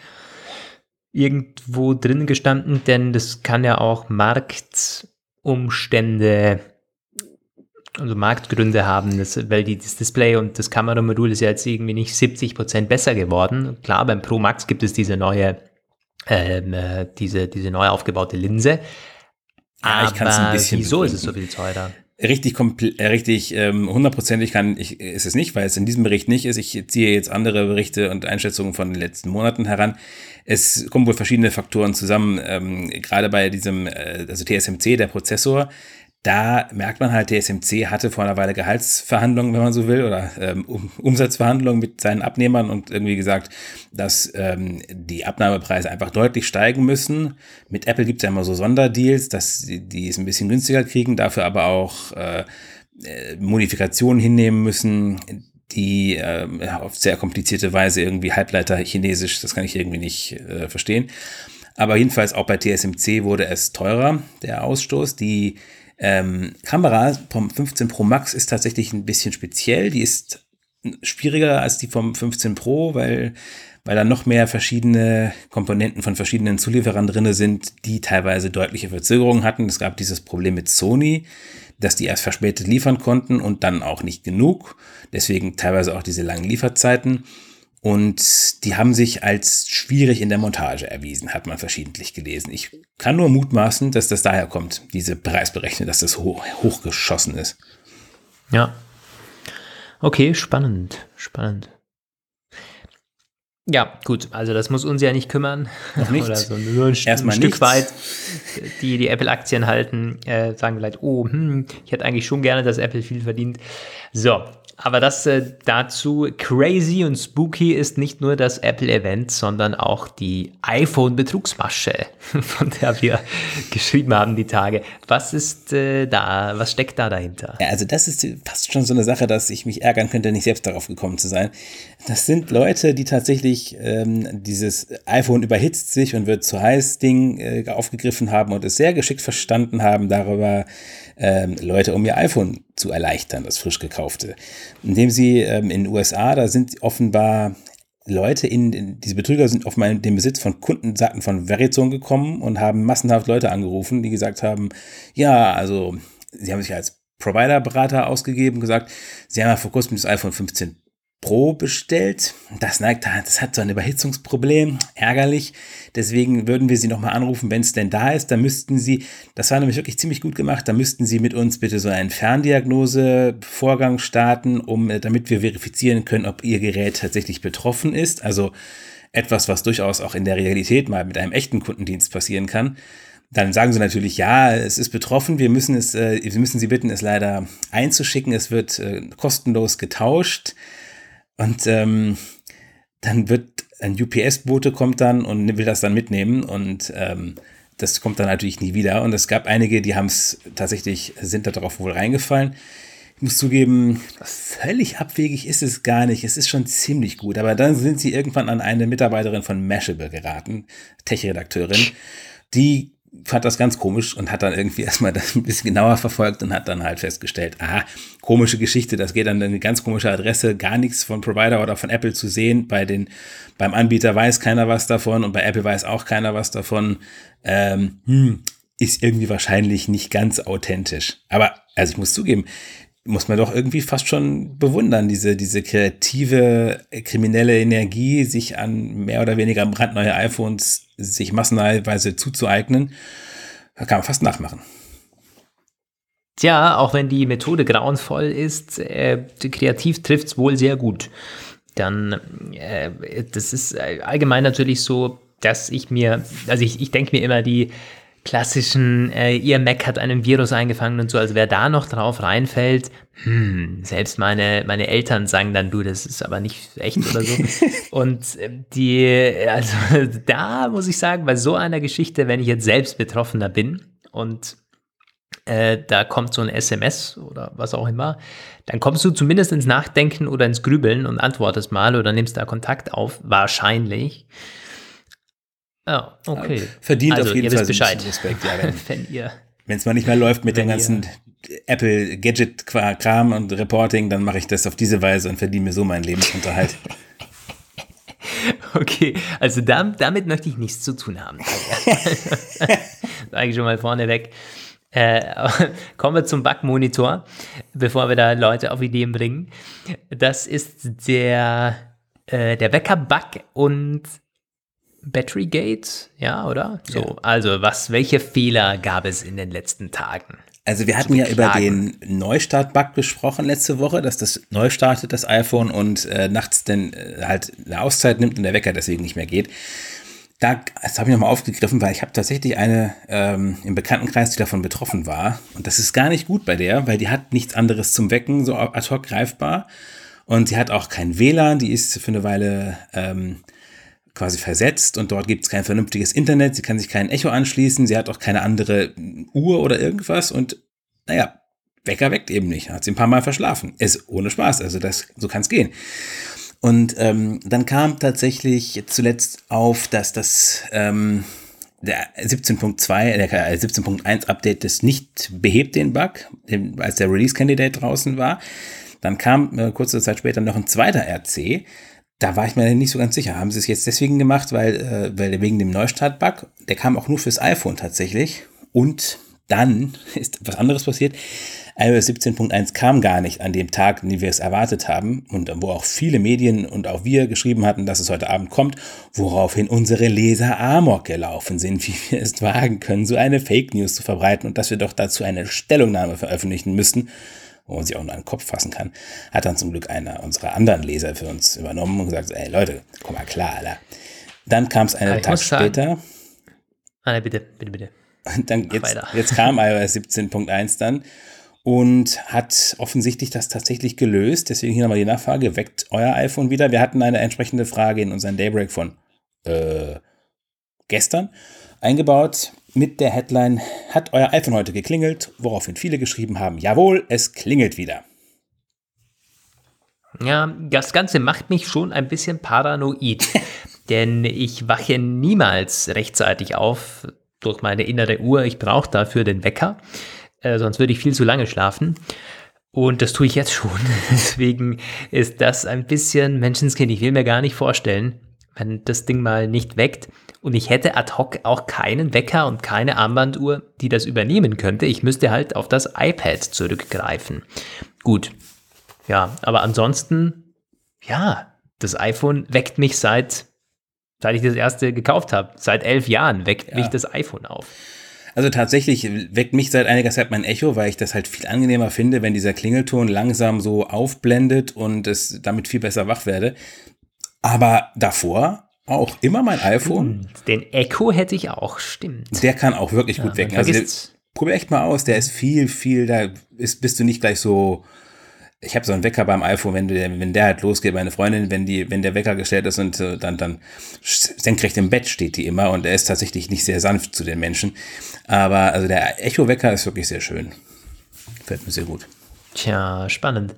irgendwo drin gestanden, denn das kann ja auch Marktumstände, also Marktgründe haben, das, weil die, das Display und das Kameramodul ist ja jetzt irgendwie nicht siebzig Prozent besser geworden. Klar, beim Pro Max gibt es diese neue, ähm, diese, diese neu aufgebaute Linse, ja, ich kann's ein bisschen wieso begründen. Ist es so viel teurer? Richtig, kompl- richtig ähm, hundertprozentig kann ich, ist es nicht, weil es in diesem Bericht nicht ist. Ich ziehe jetzt andere Berichte und Einschätzungen von den letzten Monaten heran. Es kommen wohl verschiedene Faktoren zusammen, ähm, gerade bei diesem, äh, also T S M C, der Prozessor. Da merkt man halt, T S M C hatte vor einer Weile Gehaltsverhandlungen, wenn man so will, oder ähm, um, Umsatzverhandlungen mit seinen Abnehmern und irgendwie gesagt, dass ähm, die Abnahmepreise einfach deutlich steigen müssen. Mit Apple gibt es ja immer so Sonderdeals, dass die, die es ein bisschen günstiger kriegen, dafür aber auch äh, Modifikationen hinnehmen müssen, die äh, auf sehr komplizierte Weise irgendwie Halbleiter chinesisch, das kann ich irgendwie nicht äh, verstehen. Aber jedenfalls auch bei T S M C wurde es teurer, der Ausstoß. Die Ähm, Kamera vom fünfzehn Pro Max ist tatsächlich ein bisschen speziell. Die ist schwieriger als die vom fünfzehn Pro, weil, weil da noch mehr verschiedene Komponenten von verschiedenen Zulieferern drin sind, die teilweise deutliche Verzögerungen hatten. Es gab dieses Problem mit Sony, dass die erst verspätet liefern konnten und dann auch nicht genug. Deswegen teilweise auch diese langen Lieferzeiten. Und die haben sich als schwierig in der Montage erwiesen, hat man verschiedentlich gelesen. Ich kann nur mutmaßen, dass das daher kommt, diese Preisberechnung, dass das hoch, hochgeschossen ist. Ja. Okay, spannend, spannend. Ja, gut, also das muss uns ja nicht kümmern. Noch nicht. Oder so nur ein, Erstmal ein Stück nichts. Weit, die die Apple-Aktien halten, äh, sagen vielleicht, oh, hm, ich hätte eigentlich schon gerne, dass Apple viel verdient. So. Aber das äh, dazu, crazy und spooky ist nicht nur das Apple-Event, sondern auch die iPhone-Betrugsmasche, von der wir geschrieben haben die Tage. Was ist äh, da, was steckt da dahinter? Ja, also das ist fast schon so eine Sache, dass ich mich ärgern könnte, nicht selbst darauf gekommen zu sein. Das sind Leute, die tatsächlich ähm, dieses iPhone überhitzt sich und wird zu heiß Ding äh, aufgegriffen haben und es sehr geschickt verstanden haben, darüber ähm, Leute um ihr iPhone zu erleichtern, das frisch gekaufte. Indem sie ähm, in den U S A, da sind offenbar Leute, in, in diese Betrüger sind offenbar in den Besitz von Kundendaten von Verizon gekommen und haben massenhaft Leute angerufen, die gesagt haben, ja, also sie haben sich als Provider-Berater ausgegeben, gesagt, sie haben ja vor kurzem das iPhone fünfzehn Pro bestellt, das neigt, das hat so ein Überhitzungsproblem, ärgerlich, deswegen würden wir Sie nochmal anrufen, wenn es denn da ist, dann müssten Sie, das war nämlich wirklich ziemlich gut gemacht, da müssten Sie mit uns bitte so einen Ferndiagnosevorgang starten, um, damit wir verifizieren können, ob Ihr Gerät tatsächlich betroffen ist, also etwas, was durchaus auch in der Realität mal mit einem echten Kundendienst passieren kann. Dann sagen sie natürlich, ja, es ist betroffen, wir müssen es, äh, wir müssen Sie bitten, es leider einzuschicken, es wird äh, kostenlos getauscht. Und ähm, dann wird ein U P S-Bote kommt dann und will das dann mitnehmen und ähm, das kommt dann natürlich nie wieder. Und es gab einige, die haben es tatsächlich, sind da drauf wohl reingefallen. Ich muss zugeben, völlig abwegig ist es gar nicht. Es ist schon ziemlich gut. Aber dann sind sie irgendwann an eine Mitarbeiterin von Mashable geraten, Tech-Redakteurin. Die fand das ganz komisch und hat dann irgendwie erstmal das ein bisschen genauer verfolgt und hat dann halt festgestellt, aha, komische Geschichte, das geht an eine ganz komische Adresse, gar nichts von Provider oder von Apple zu sehen. Bei den, beim Anbieter weiß keiner was davon und bei Apple weiß auch keiner was davon. Ähm, hm, ist irgendwie wahrscheinlich nicht ganz authentisch. Aber, also ich muss zugeben, muss man doch irgendwie fast schon bewundern, diese, diese kreative, kriminelle Energie, sich an mehr oder weniger brandneue iPhones sich massenweise zuzueignen. Da kann man fast nachmachen. Tja, auch wenn die Methode grauenvoll ist, äh, kreativ trifft es wohl sehr gut. Dann, äh, das ist allgemein natürlich so, dass ich mir, also ich, ich denke mir immer, die klassischen, äh, ihr Mac hat einen Virus eingefangen und so, also wer da noch drauf reinfällt, hm, selbst meine, meine Eltern sagen dann, du, das ist aber nicht echt oder so. Und die, also da muss ich sagen, bei so einer Geschichte, wenn ich jetzt selbst Betroffener bin und äh, da kommt so ein S M S oder was auch immer, dann kommst du zumindest ins Nachdenken oder ins Grübeln und antwortest mal oder nimmst da Kontakt auf, wahrscheinlich. Oh, okay. Verdient also, auf jeden ihr Fall wisst Bescheid. Respekt, ja, wenn es mal nicht mehr läuft mit dem ganzen Apple-Gadget-Kram und Reporting, dann mache ich das auf diese Weise und verdiene mir so meinen Lebensunterhalt. Okay, also da, damit möchte ich nichts zu tun haben. Eigentlich schon mal vorneweg. Äh, kommen wir zum Bug-Monitor, bevor wir da Leute auf Ideen bringen. Das ist der, äh, der Wecker-Bug und Battery Gate, ja, oder? So, ja. Also, was, welche Fehler gab es in den letzten Tagen? Also, wir hatten ja über den Neustart-Bug gesprochen letzte Woche, dass das neu startet, das iPhone, und äh, nachts dann äh, halt eine Auszeit nimmt und der Wecker deswegen nicht mehr geht. Da, das habe ich nochmal aufgegriffen, weil ich habe tatsächlich eine ähm, im Bekanntenkreis, die davon betroffen war. Und das ist gar nicht gut bei der, weil die hat nichts anderes zum Wecken, so ad hoc greifbar. Und sie hat auch kein W L A N, die ist für eine Weile Ähm, quasi versetzt und dort gibt es kein vernünftiges Internet, sie kann sich kein Echo anschließen, sie hat auch keine andere Uhr oder irgendwas und naja, Wecker weckt eben nicht, hat sie ein paar Mal verschlafen, ist ohne Spaß, also das, so kann es gehen. Und ähm, dann kam tatsächlich zuletzt auf, dass das ähm, der siebzehn Punkt zwei, der siebzehn Punkt eins Update das nicht behebt, den Bug, als der Release-Candidate draußen war. Dann kam äh, kurze Zeit später noch ein zweiter R C. Da war ich mir nicht so ganz sicher. Haben sie es jetzt deswegen gemacht, weil, äh, weil wegen dem Neustart-Bug? Der kam auch nur fürs iPhone tatsächlich. Und dann ist was anderes passiert. iOS siebzehn Punkt eins kam gar nicht an dem Tag, den wir es erwartet haben. Und wo auch viele Medien und auch wir geschrieben hatten, dass es heute Abend kommt. Woraufhin unsere Leser amok gelaufen sind, wie wir es wagen können, so eine Fake News zu verbreiten. Und dass wir doch dazu eine Stellungnahme veröffentlichen müssten, wo man sich auch nur an den Kopf fassen kann, hat dann zum Glück einer unserer anderen Leser für uns übernommen und gesagt, ey Leute, komm mal klar, Alter. Dann kam es einen Tag später. Nein, bitte, bitte, bitte. Und dann jetzt, jetzt kam iOS siebzehn Punkt eins dann und hat offensichtlich das tatsächlich gelöst. Deswegen hier nochmal die Nachfrage, weckt euer iPhone wieder? Wir hatten eine entsprechende Frage in unseren Daybreak von äh, gestern eingebaut mit der Headline, hat euer iPhone heute geklingelt, woraufhin viele geschrieben haben, jawohl, es klingelt wieder. Ja, das Ganze macht mich schon ein bisschen paranoid, denn ich wache niemals rechtzeitig auf durch meine innere Uhr. Ich brauche dafür den Wecker, äh, sonst würde ich viel zu lange schlafen. Und das tue ich jetzt schon. Deswegen ist das ein bisschen Menschenskind. Ich will mir gar nicht vorstellen, wenn das Ding mal nicht weckt. Und ich hätte ad hoc auch keinen Wecker und keine Armbanduhr, die das übernehmen könnte. Ich müsste halt auf das iPad zurückgreifen. Gut, ja, aber ansonsten, ja, das iPhone weckt mich seit, seit ich das erste gekauft habe. Seit elf Jahren weckt ja. mich das iPhone auf. Also tatsächlich weckt mich seit einiger Zeit mein Echo, weil ich das halt viel angenehmer finde, wenn dieser Klingelton langsam so aufblendet und es damit viel besser wach werde. Aber davor auch immer mein iPhone. Stimmt. Den Echo hätte ich auch, stimmt. Der kann auch wirklich ja, gut wecken. Also probier echt mal aus, der ist viel, viel, da ist, bist du nicht gleich so ich habe so einen Wecker beim iPhone, wenn der, wenn der halt losgeht, meine Freundin, wenn die, wenn der Wecker gestellt ist und äh, dann, dann senkrecht im Bett steht die immer, und er ist tatsächlich nicht sehr sanft zu den Menschen. Aber also der Echo-Wecker ist wirklich sehr schön. Fällt mir sehr gut. Tja, spannend.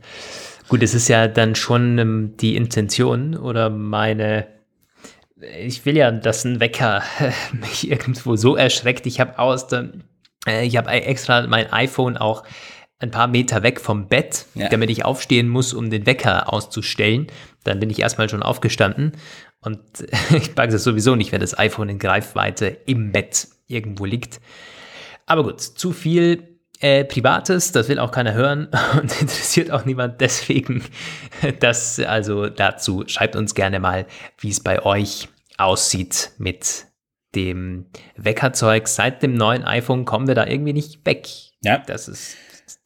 Gut, es ist ja dann schon ähm, die Intention oder meine, ich will ja, dass ein Wecker mich irgendwo so erschreckt. Ich habe aus dem, äh, ich habe extra mein iPhone auch ein paar Meter weg vom Bett, ja, damit ich aufstehen muss, um den Wecker auszustellen. Dann bin ich erstmal schon aufgestanden, und ich mag das sowieso nicht, wenn das iPhone in Greifweite im Bett irgendwo liegt. Aber gut, zu viel Äh, Privates, das will auch keiner hören und interessiert auch niemand, deswegen das also dazu. Schreibt uns gerne mal, wie es bei euch aussieht mit dem Weckerzeug. Seit dem neuen iPhone kommen wir da irgendwie nicht weg. Ja. Das ist,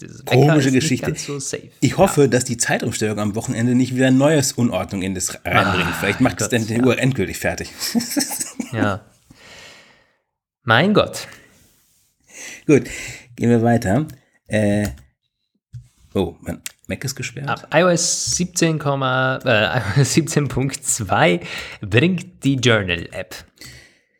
das ist komische ist Geschichte. Nicht ganz so safe. Ich hoffe, ja. dass die Zeitumstellung am Wochenende nicht wieder neues Unordnung in das reinbringt. Ah, vielleicht macht es dann die ja. Uhr endgültig fertig. Ja. Mein Gott. Gut. Gehen wir weiter. Äh, oh, mein Mac ist gesperrt. Ab iOS siebzehn, äh, siebzehn Punkt zwei bringt die Journal App.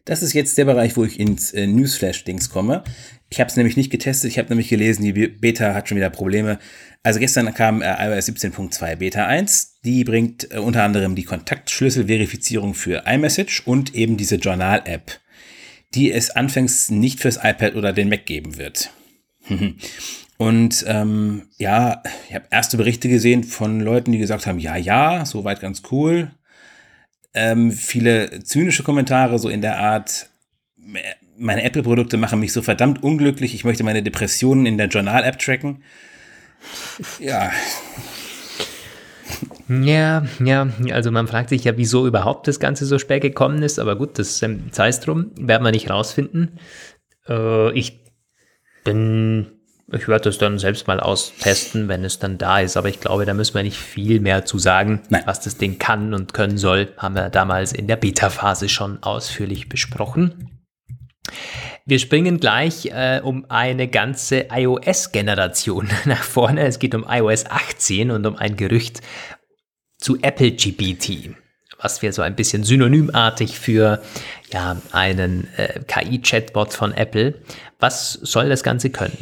Das ist jetzt der Bereich, wo ich ins äh, Newsflash-Dings komme. Ich habe es nämlich nicht getestet. Ich habe nämlich gelesen, die Beta hat schon wieder Probleme. Also gestern kam äh, iOS siebzehn Punkt zwei Beta eins. Die bringt äh, unter anderem die Kontaktschlüsselverifizierung für iMessage und eben diese Journal App, die es anfangs nicht fürs iPad oder den Mac geben wird. Und ähm, ja, ich habe erste Berichte gesehen von Leuten, die gesagt haben, ja, ja, soweit ganz cool. Ähm, viele zynische Kommentare so in der Art, meine Apple-Produkte machen mich so verdammt unglücklich, ich möchte meine Depressionen in der Journal-App tracken. Ja. Ja, ja, also man fragt sich ja, wieso überhaupt das Ganze so spät gekommen ist, aber gut, das ähm, sei es drum, werden wir nicht rausfinden. Äh, ich Bin, ich werde das dann selbst mal austesten, wenn es dann da ist. Aber ich glaube, da müssen wir nicht viel mehr zu sagen. Nein. Was das Ding kann und können soll, haben wir damals in der Beta-Phase schon ausführlich besprochen. Wir springen gleich äh, um eine ganze iOS-Generation nach vorne. Es geht um iOS achtzehn und um ein Gerücht zu Apple G P T, was wir so ein bisschen synonymartig für ja, einen äh, K I-Chatbot von Apple. Was soll das Ganze können?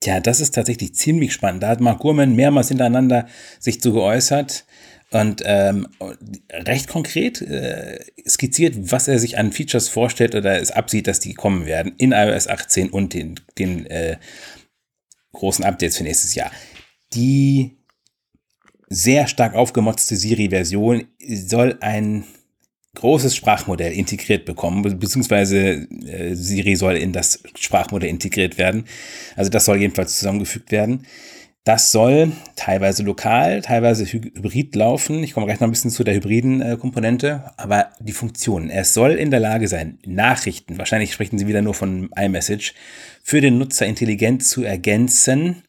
Tja, das ist tatsächlich ziemlich spannend. Da hat Mark Gurman mehrmals hintereinander sich zu geäußert und ähm, recht konkret äh, skizziert, was er sich an Features vorstellt oder es absieht, dass die kommen werden in iOS achtzehn und den, den äh, großen Updates für nächstes Jahr. Die sehr stark aufgemotzte Siri-Version soll ein großes Sprachmodell integriert bekommen, beziehungsweise äh, Siri soll in das Sprachmodell integriert werden. Also das soll jedenfalls zusammengefügt werden. Das soll teilweise lokal, teilweise hybrid laufen. Ich komme gleich noch ein bisschen zu der hybriden äh, Komponente, aber die Funktionen. Es soll in der Lage sein, Nachrichten, wahrscheinlich sprechen sie wieder nur von iMessage, für den Nutzer intelligent zu ergänzen.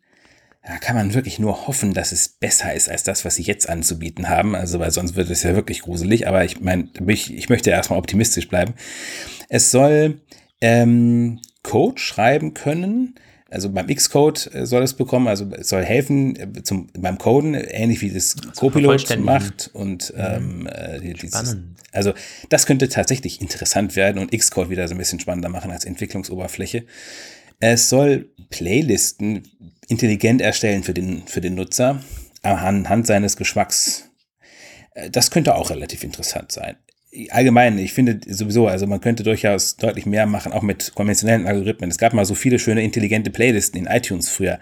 Da kann man wirklich nur hoffen, dass es besser ist als das, was sie jetzt anzubieten haben. Also, weil sonst wird es ja wirklich gruselig. Aber ich meine, ich, ich möchte erstmal optimistisch bleiben. Es soll ähm, Code schreiben können. Also beim Xcode soll es bekommen. Also es soll helfen zum, beim Coden, ähnlich wie das also Copilot macht. Und ähm, mhm. dieses, also das könnte tatsächlich interessant werden und Xcode wieder so ein bisschen spannender machen als Entwicklungsoberfläche. Es soll Playlisten intelligent erstellen für den, für den Nutzer anhand seines Geschmacks. Das könnte auch relativ interessant sein. Allgemein, ich finde sowieso, also man könnte durchaus deutlich mehr machen, auch mit konventionellen Algorithmen. Es gab mal so viele schöne intelligente Playlisten in iTunes früher.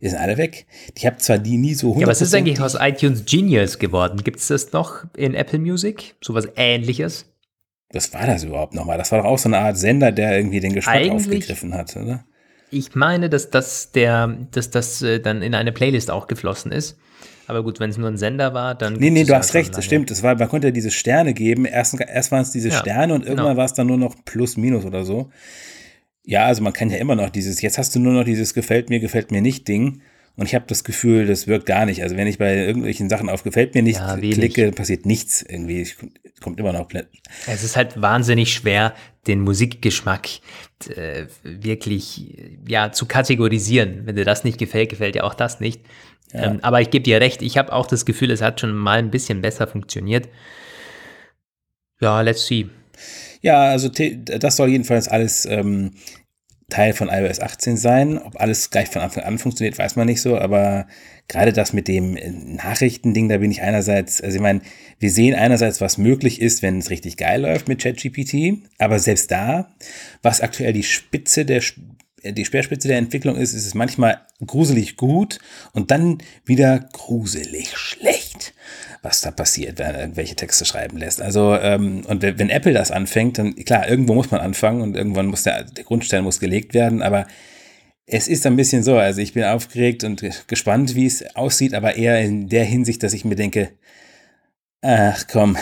Die sind alle weg. Ich habe zwar die nie so hundert Prozent. Ja, was ist eigentlich aus iTunes Genius geworden? Gibt es das noch in Apple Music? Sowas Ähnliches? Was war das überhaupt nochmal? Das war doch auch so eine Art Sender, der irgendwie den Geschmack eigentlich aufgegriffen hat, oder? Ich meine, dass das, der, dass das dann in eine Playlist auch geflossen ist. Aber gut, wenn es nur ein Sender war, dann... Nee, nee, du hast recht, das stimmt. Es war, man konnte ja diese Sterne geben. Erst, erst waren es diese ja, Sterne und irgendwann genau. war es dann nur noch plus, minus oder so. Ja, also man kann ja immer noch dieses, jetzt hast du nur noch dieses Gefällt mir, gefällt mir nicht Ding. Und ich habe das Gefühl, das wirkt gar nicht. Also wenn ich bei irgendwelchen Sachen auf Gefällt mir nicht ja, klicke, passiert nichts irgendwie. Ich, kommt immer noch. Es ist halt wahnsinnig schwer, den Musikgeschmack äh, wirklich ja, zu kategorisieren. Wenn dir das nicht gefällt, gefällt dir auch das nicht. Ja. Ähm, aber ich gebe dir recht, ich habe auch das Gefühl, es hat schon mal ein bisschen besser funktioniert. Ja, let's see. Ja, also te- das soll jedenfalls alles ähm, Teil von i O S achtzehn sein. Ob alles gleich von Anfang an funktioniert, weiß man nicht so, aber gerade das mit dem Nachrichtending, da bin ich einerseits, also ich meine, wir sehen einerseits, was möglich ist, wenn es richtig geil läuft mit ChatGPT, aber selbst da, was aktuell die Spitze der die Speerspitze der Entwicklung ist, ist es manchmal gruselig gut und dann wieder gruselig schlecht, was da passiert, wenn er irgendwelche Texte schreiben lässt. Also ähm, und wenn Apple das anfängt, dann klar, irgendwo muss man anfangen und irgendwann muss der, der Grundstein muss gelegt werden, aber es ist ein bisschen so, also ich bin aufgeregt und gespannt, wie es aussieht, aber eher in der Hinsicht, dass ich mir denke, ach komm,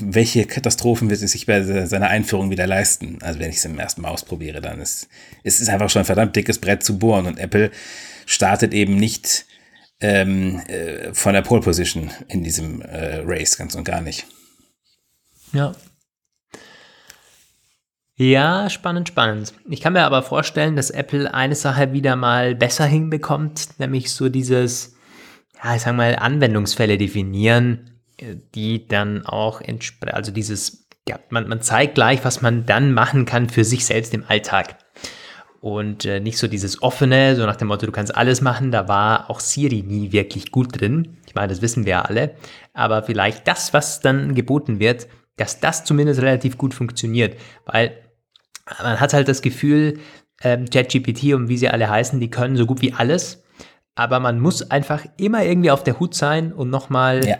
welche Katastrophen wird es sich bei seiner Einführung wieder leisten? Also wenn ich es im ersten Mal ausprobiere, dann ist es ist einfach schon ein verdammt dickes Brett zu bohren und Apple startet eben nicht ähm, äh, von der Pole Position in diesem äh, Race, ganz und gar nicht. Ja. Ja, spannend, spannend. Ich kann mir aber vorstellen, dass Apple eine Sache wieder mal besser hinbekommt, nämlich so dieses, ja, ich sag mal, Anwendungsfälle definieren, die dann auch entsprechen, also dieses, ja, man, man zeigt gleich, was man dann machen kann für sich selbst im Alltag. Und äh, nicht so dieses offene, so nach dem Motto, du kannst alles machen, da war auch Siri nie wirklich gut drin. Ich meine, das wissen wir ja alle. Aber vielleicht das, was dann geboten wird, dass das zumindest relativ gut funktioniert. Weil man hat halt das Gefühl, ähm, ChatGPT und wie sie alle heißen, die können so gut wie alles. Aber man muss einfach immer irgendwie auf der Hut sein und nochmal... Ja.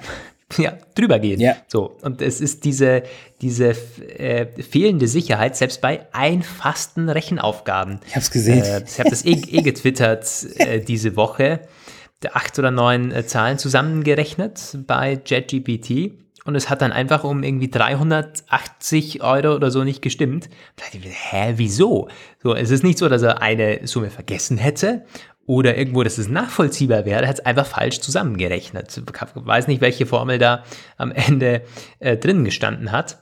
Ja, drüber gehen. Ja. So. Und es ist diese, diese äh, fehlende Sicherheit, selbst bei einfachsten Rechenaufgaben. Ich habe es gesehen. Äh, ich habe das eh, eh getwittert äh, diese Woche. Acht oder neun äh, Zahlen zusammengerechnet bei ChatGPT. Und es hat dann einfach um irgendwie dreihundertachtzig Euro oder so nicht gestimmt. Da dachte ich mir, hä, wieso? So, es ist nicht so, dass er eine Summe vergessen hätte. Oder irgendwo, dass es nachvollziehbar wäre, hat es einfach falsch zusammengerechnet. Ich weiß nicht, welche Formel da am Ende äh, drin gestanden hat.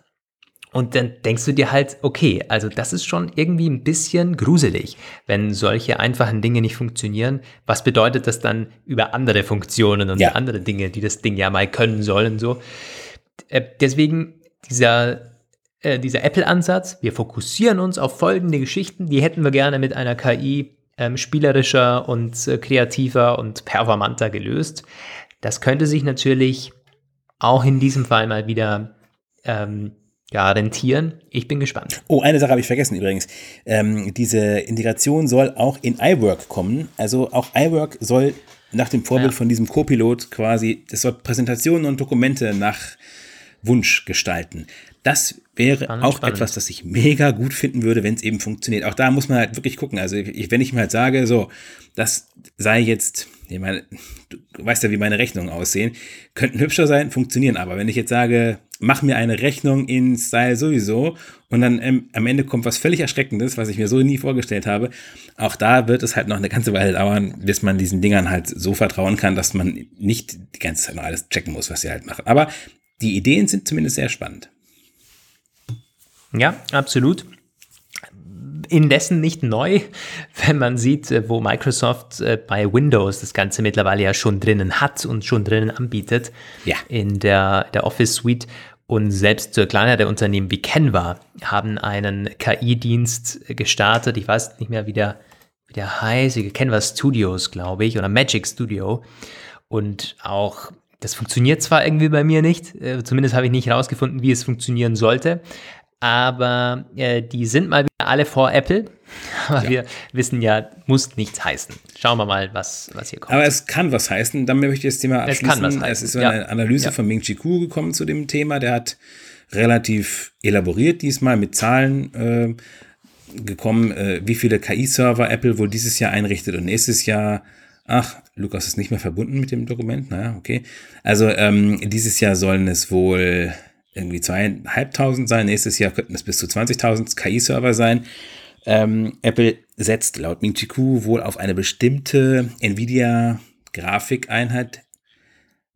Und dann denkst du dir halt, okay, also das ist schon irgendwie ein bisschen gruselig, wenn solche einfachen Dinge nicht funktionieren. Was bedeutet das dann über andere Funktionen und ja. andere Dinge, die das Ding ja mal können sollen? So. Äh, deswegen dieser... Äh, dieser Apple-Ansatz, wir fokussieren uns auf folgende Geschichten, die hätten wir gerne mit einer K I ähm, spielerischer und äh, kreativer und performanter gelöst. Das könnte sich natürlich auch in diesem Fall mal wieder ähm, ja, rentieren. Ich bin gespannt. Oh, eine Sache habe ich vergessen übrigens. Ähm, diese Integration soll auch in iWork kommen. Also auch iWork soll nach dem Vorbild ja. von diesem Co-Pilot quasi, das soll Präsentationen und Dokumente nach Wunsch gestalten. Das wäre spannend, auch spannend. Etwas, das ich mega gut finden würde, wenn es eben funktioniert. Auch da muss man halt wirklich gucken. Also ich, wenn ich mir halt sage, so, das sei jetzt, ich meine, du weißt ja, wie meine Rechnungen aussehen, könnten hübscher sein, funktionieren aber. Wenn ich jetzt sage, mach mir eine Rechnung in Style sowieso und dann ähm, am Ende kommt was völlig Erschreckendes, was ich mir so nie vorgestellt habe, auch da wird es halt noch eine ganze Weile dauern, bis man diesen Dingern halt so vertrauen kann, dass man nicht die ganze Zeit noch alles checken muss, was sie halt machen. Aber die Ideen sind zumindest sehr spannend. Ja, absolut. Indessen nicht neu, wenn man sieht, wo Microsoft bei Windows das Ganze mittlerweile ja schon drinnen hat und schon drinnen anbietet ja. in der, der Office Suite. Und selbst kleinere Unternehmen wie Canva haben einen K I-Dienst gestartet. Ich weiß nicht mehr, wie der, wie der heißt. Canva Studios, glaube ich, oder Magic Studio. Und auch... Das funktioniert zwar irgendwie bei mir nicht, äh, zumindest habe ich nicht herausgefunden, wie es funktionieren sollte, aber äh, die sind mal wieder alle vor Apple, aber ja. wir wissen ja, muss nichts heißen. Schauen wir mal, was, was hier kommt. Aber es kann was heißen, dann möchte ich das Thema abschließen. Es kann was heißen. Es ist so eine ja. Analyse ja. von Ming-Chi Kuo gekommen zu dem Thema, der hat relativ elaboriert diesmal mit Zahlen äh, gekommen, äh, wie viele K I-Server Apple wohl dieses Jahr einrichtet und nächstes Jahr. Ach, Lukas ist nicht mehr verbunden mit dem Dokument. Naja, okay. Also ähm, dieses Jahr sollen es wohl irgendwie zweieinhalbtausend sein. Nächstes Jahr könnten es bis zu zwanzigtausend K I-Server sein. Ähm, Apple setzt laut Ming-Chi Kuo wohl auf eine bestimmte Nvidia-Grafikeinheit.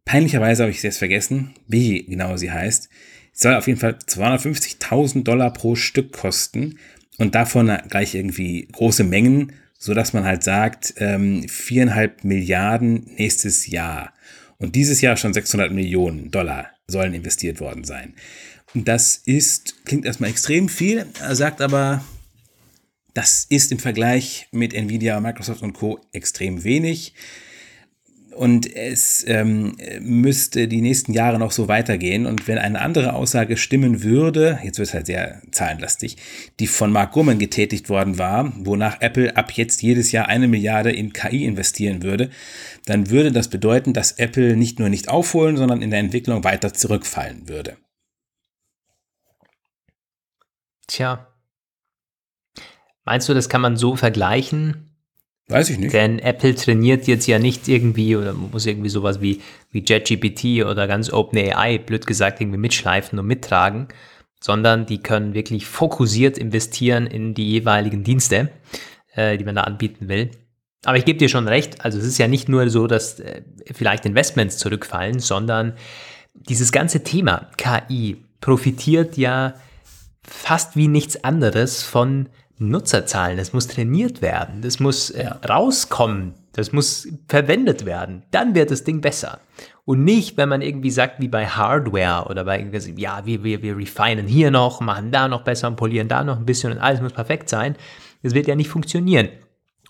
Peinlicherweise habe ich es jetzt vergessen, wie genau sie heißt. Sie soll auf jeden Fall zweihundertfünfzigtausend Dollar pro Stück kosten und davon gleich irgendwie große Mengen, sodass man halt sagt, ähm, viereinhalb Milliarden nächstes Jahr. Und dieses Jahr schon sechshundert Millionen Dollar sollen investiert worden sein. Und das ist, klingt erstmal extrem viel, sagt aber, das ist im Vergleich mit Nvidia, Microsoft und Co. extrem wenig. Und es ähm, müsste die nächsten Jahre noch so weitergehen. Und wenn eine andere Aussage stimmen würde, jetzt wird es halt sehr zahlenlastig, die von Mark Gurman getätigt worden war, wonach Apple ab jetzt jedes Jahr eine Milliarde in K I investieren würde, dann würde das bedeuten, dass Apple nicht nur nicht aufholen, sondern in der Entwicklung weiter zurückfallen würde. Tja. Meinst du, das kann man so vergleichen? Weiß ich nicht. Denn Apple trainiert jetzt ja nicht irgendwie oder muss irgendwie sowas wie, wie ChatGPT oder ganz OpenAI, blöd gesagt, irgendwie mitschleifen und mittragen, sondern die können wirklich fokussiert investieren in die jeweiligen Dienste, äh, die man da anbieten will. Aber ich gebe dir schon recht, also es ist ja nicht nur so, dass äh, vielleicht Investments zurückfallen, sondern dieses ganze Thema K I profitiert ja fast wie nichts anderes von Nutzerzahlen, das muss trainiert werden, das muss äh, rauskommen, das muss verwendet werden, dann wird das Ding besser. Und nicht, wenn man irgendwie sagt, wie bei Hardware oder bei irgendwie, ja, wir, wir, wir refinen hier noch, machen da noch besser und polieren da noch ein bisschen und alles muss perfekt sein. Das wird ja nicht funktionieren.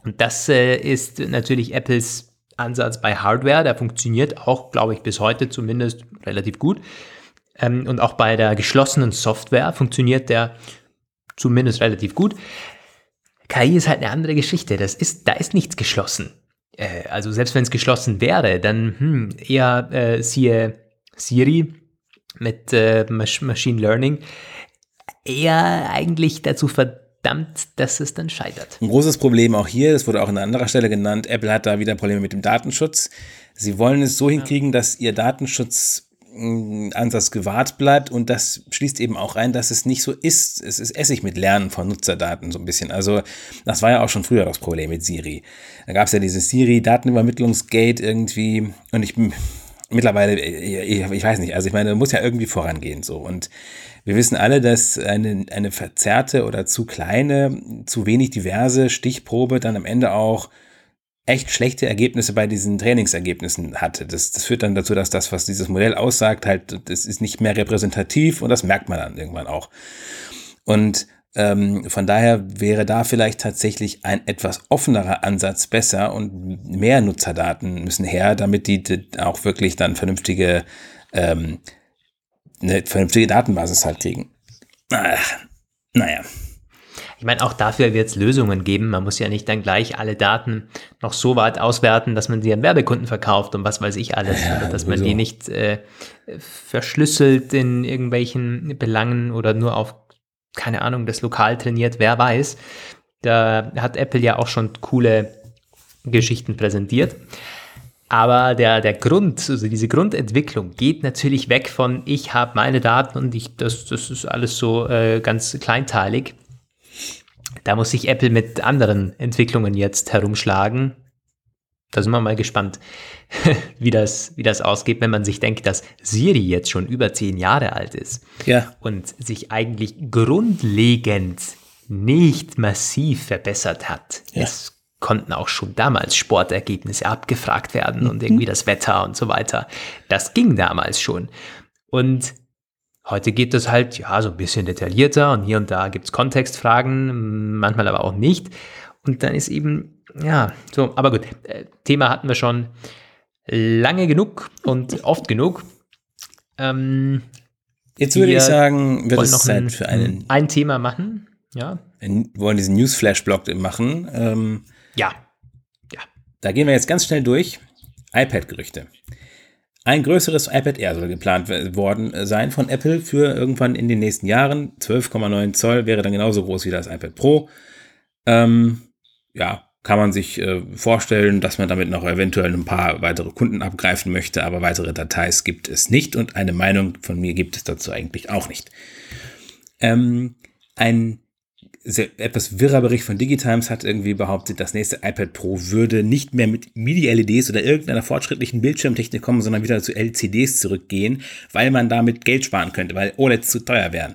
Und das äh, ist natürlich Apples Ansatz bei Hardware, der funktioniert auch, glaube ich, bis heute zumindest relativ gut. Ähm, und auch bei der geschlossenen Software funktioniert der zumindest relativ gut. K I ist halt eine andere Geschichte. Das ist, da ist nichts geschlossen. Äh, also selbst wenn es geschlossen wäre, dann hm, eher äh, siehe Siri mit äh, Machine Learning eher eigentlich dazu verdammt, dass es dann scheitert. Ein großes Problem auch hier, das wurde auch an anderer Stelle genannt, Apple hat da wieder Probleme mit dem Datenschutz. Sie wollen es so ja. hinkriegen, dass ihr Datenschutz Ansatz gewahrt bleibt und das schließt eben auch ein, dass es nicht so ist. Es ist Essig mit Lernen von Nutzerdaten so ein bisschen. Also das war ja auch schon früher das Problem mit Siri. Da gab es ja dieses Siri-Datenübermittlungsgate irgendwie und ich mittlerweile, ich, ich weiß nicht, also ich meine, da muss ja irgendwie vorangehen so und wir wissen alle, dass eine, eine verzerrte oder zu kleine, zu wenig diverse Stichprobe dann am Ende auch echt schlechte Ergebnisse bei diesen Trainingsergebnissen hatte. Das, das führt dann dazu, dass das, was dieses Modell aussagt, halt, das ist nicht mehr repräsentativ und das merkt man dann irgendwann auch. Und ähm, von daher wäre da vielleicht tatsächlich ein etwas offenerer Ansatz besser und mehr Nutzerdaten müssen her, damit die, die auch wirklich dann vernünftige, ähm, eine vernünftige Datenbasis halt kriegen. Ach, naja. Ich meine, auch dafür wird es Lösungen geben. Man muss ja nicht dann gleich alle Daten noch so weit auswerten, dass man sie an Werbekunden verkauft und was weiß ich alles. Ja, dass man die nicht äh, verschlüsselt in irgendwelchen Belangen oder nur auf, keine Ahnung, das lokal trainiert, wer weiß. Da hat Apple ja auch schon coole Geschichten präsentiert. Aber der, der Grund, also diese Grundentwicklung geht natürlich weg von ich habe meine Daten und ich das, das ist alles so äh, ganz kleinteilig. Da muss sich Apple mit anderen Entwicklungen jetzt herumschlagen. Da sind wir mal gespannt, wie das, wie das ausgeht, wenn man sich denkt, dass Siri jetzt schon über zehn Jahre alt ist. Ja. Und sich eigentlich grundlegend nicht massiv verbessert hat. Ja. Es konnten auch schon damals Sportergebnisse abgefragt werden mhm. und irgendwie das Wetter und so weiter. Das ging damals schon. Und heute geht das halt, ja, so ein bisschen detaillierter und hier und da gibt es Kontextfragen, manchmal aber auch nicht. Und dann ist eben, ja, so, aber gut, Thema hatten wir schon lange genug und oft genug. Ähm, Jetzt würde ich sagen, wird es noch Zeit ein, für einen... Ein Thema machen, ja. Wir wollen diesen Newsflash-Blog machen. Ähm, ja, ja. Da gehen wir jetzt ganz schnell durch. iPad-Gerüchte. Ein größeres iPad Air soll geplant worden sein von Apple für irgendwann in den nächsten Jahren. zwölf Komma neun Zoll wäre dann genauso groß wie das iPad Pro. Ähm, ja, kann man sich äh, vorstellen, dass man damit noch eventuell ein paar weitere Kunden abgreifen möchte, aber weitere Details gibt es nicht und eine Meinung von mir gibt es dazu eigentlich auch nicht. Ähm, ein sehr, etwas wirrer Bericht von DigiTimes hat irgendwie behauptet, das nächste iPad Pro würde nicht mehr mit Mini-L E Ds oder irgendeiner fortschrittlichen Bildschirmtechnik kommen, sondern wieder zu L C Ds zurückgehen, weil man damit Geld sparen könnte, weil O L E Ds zu teuer wären.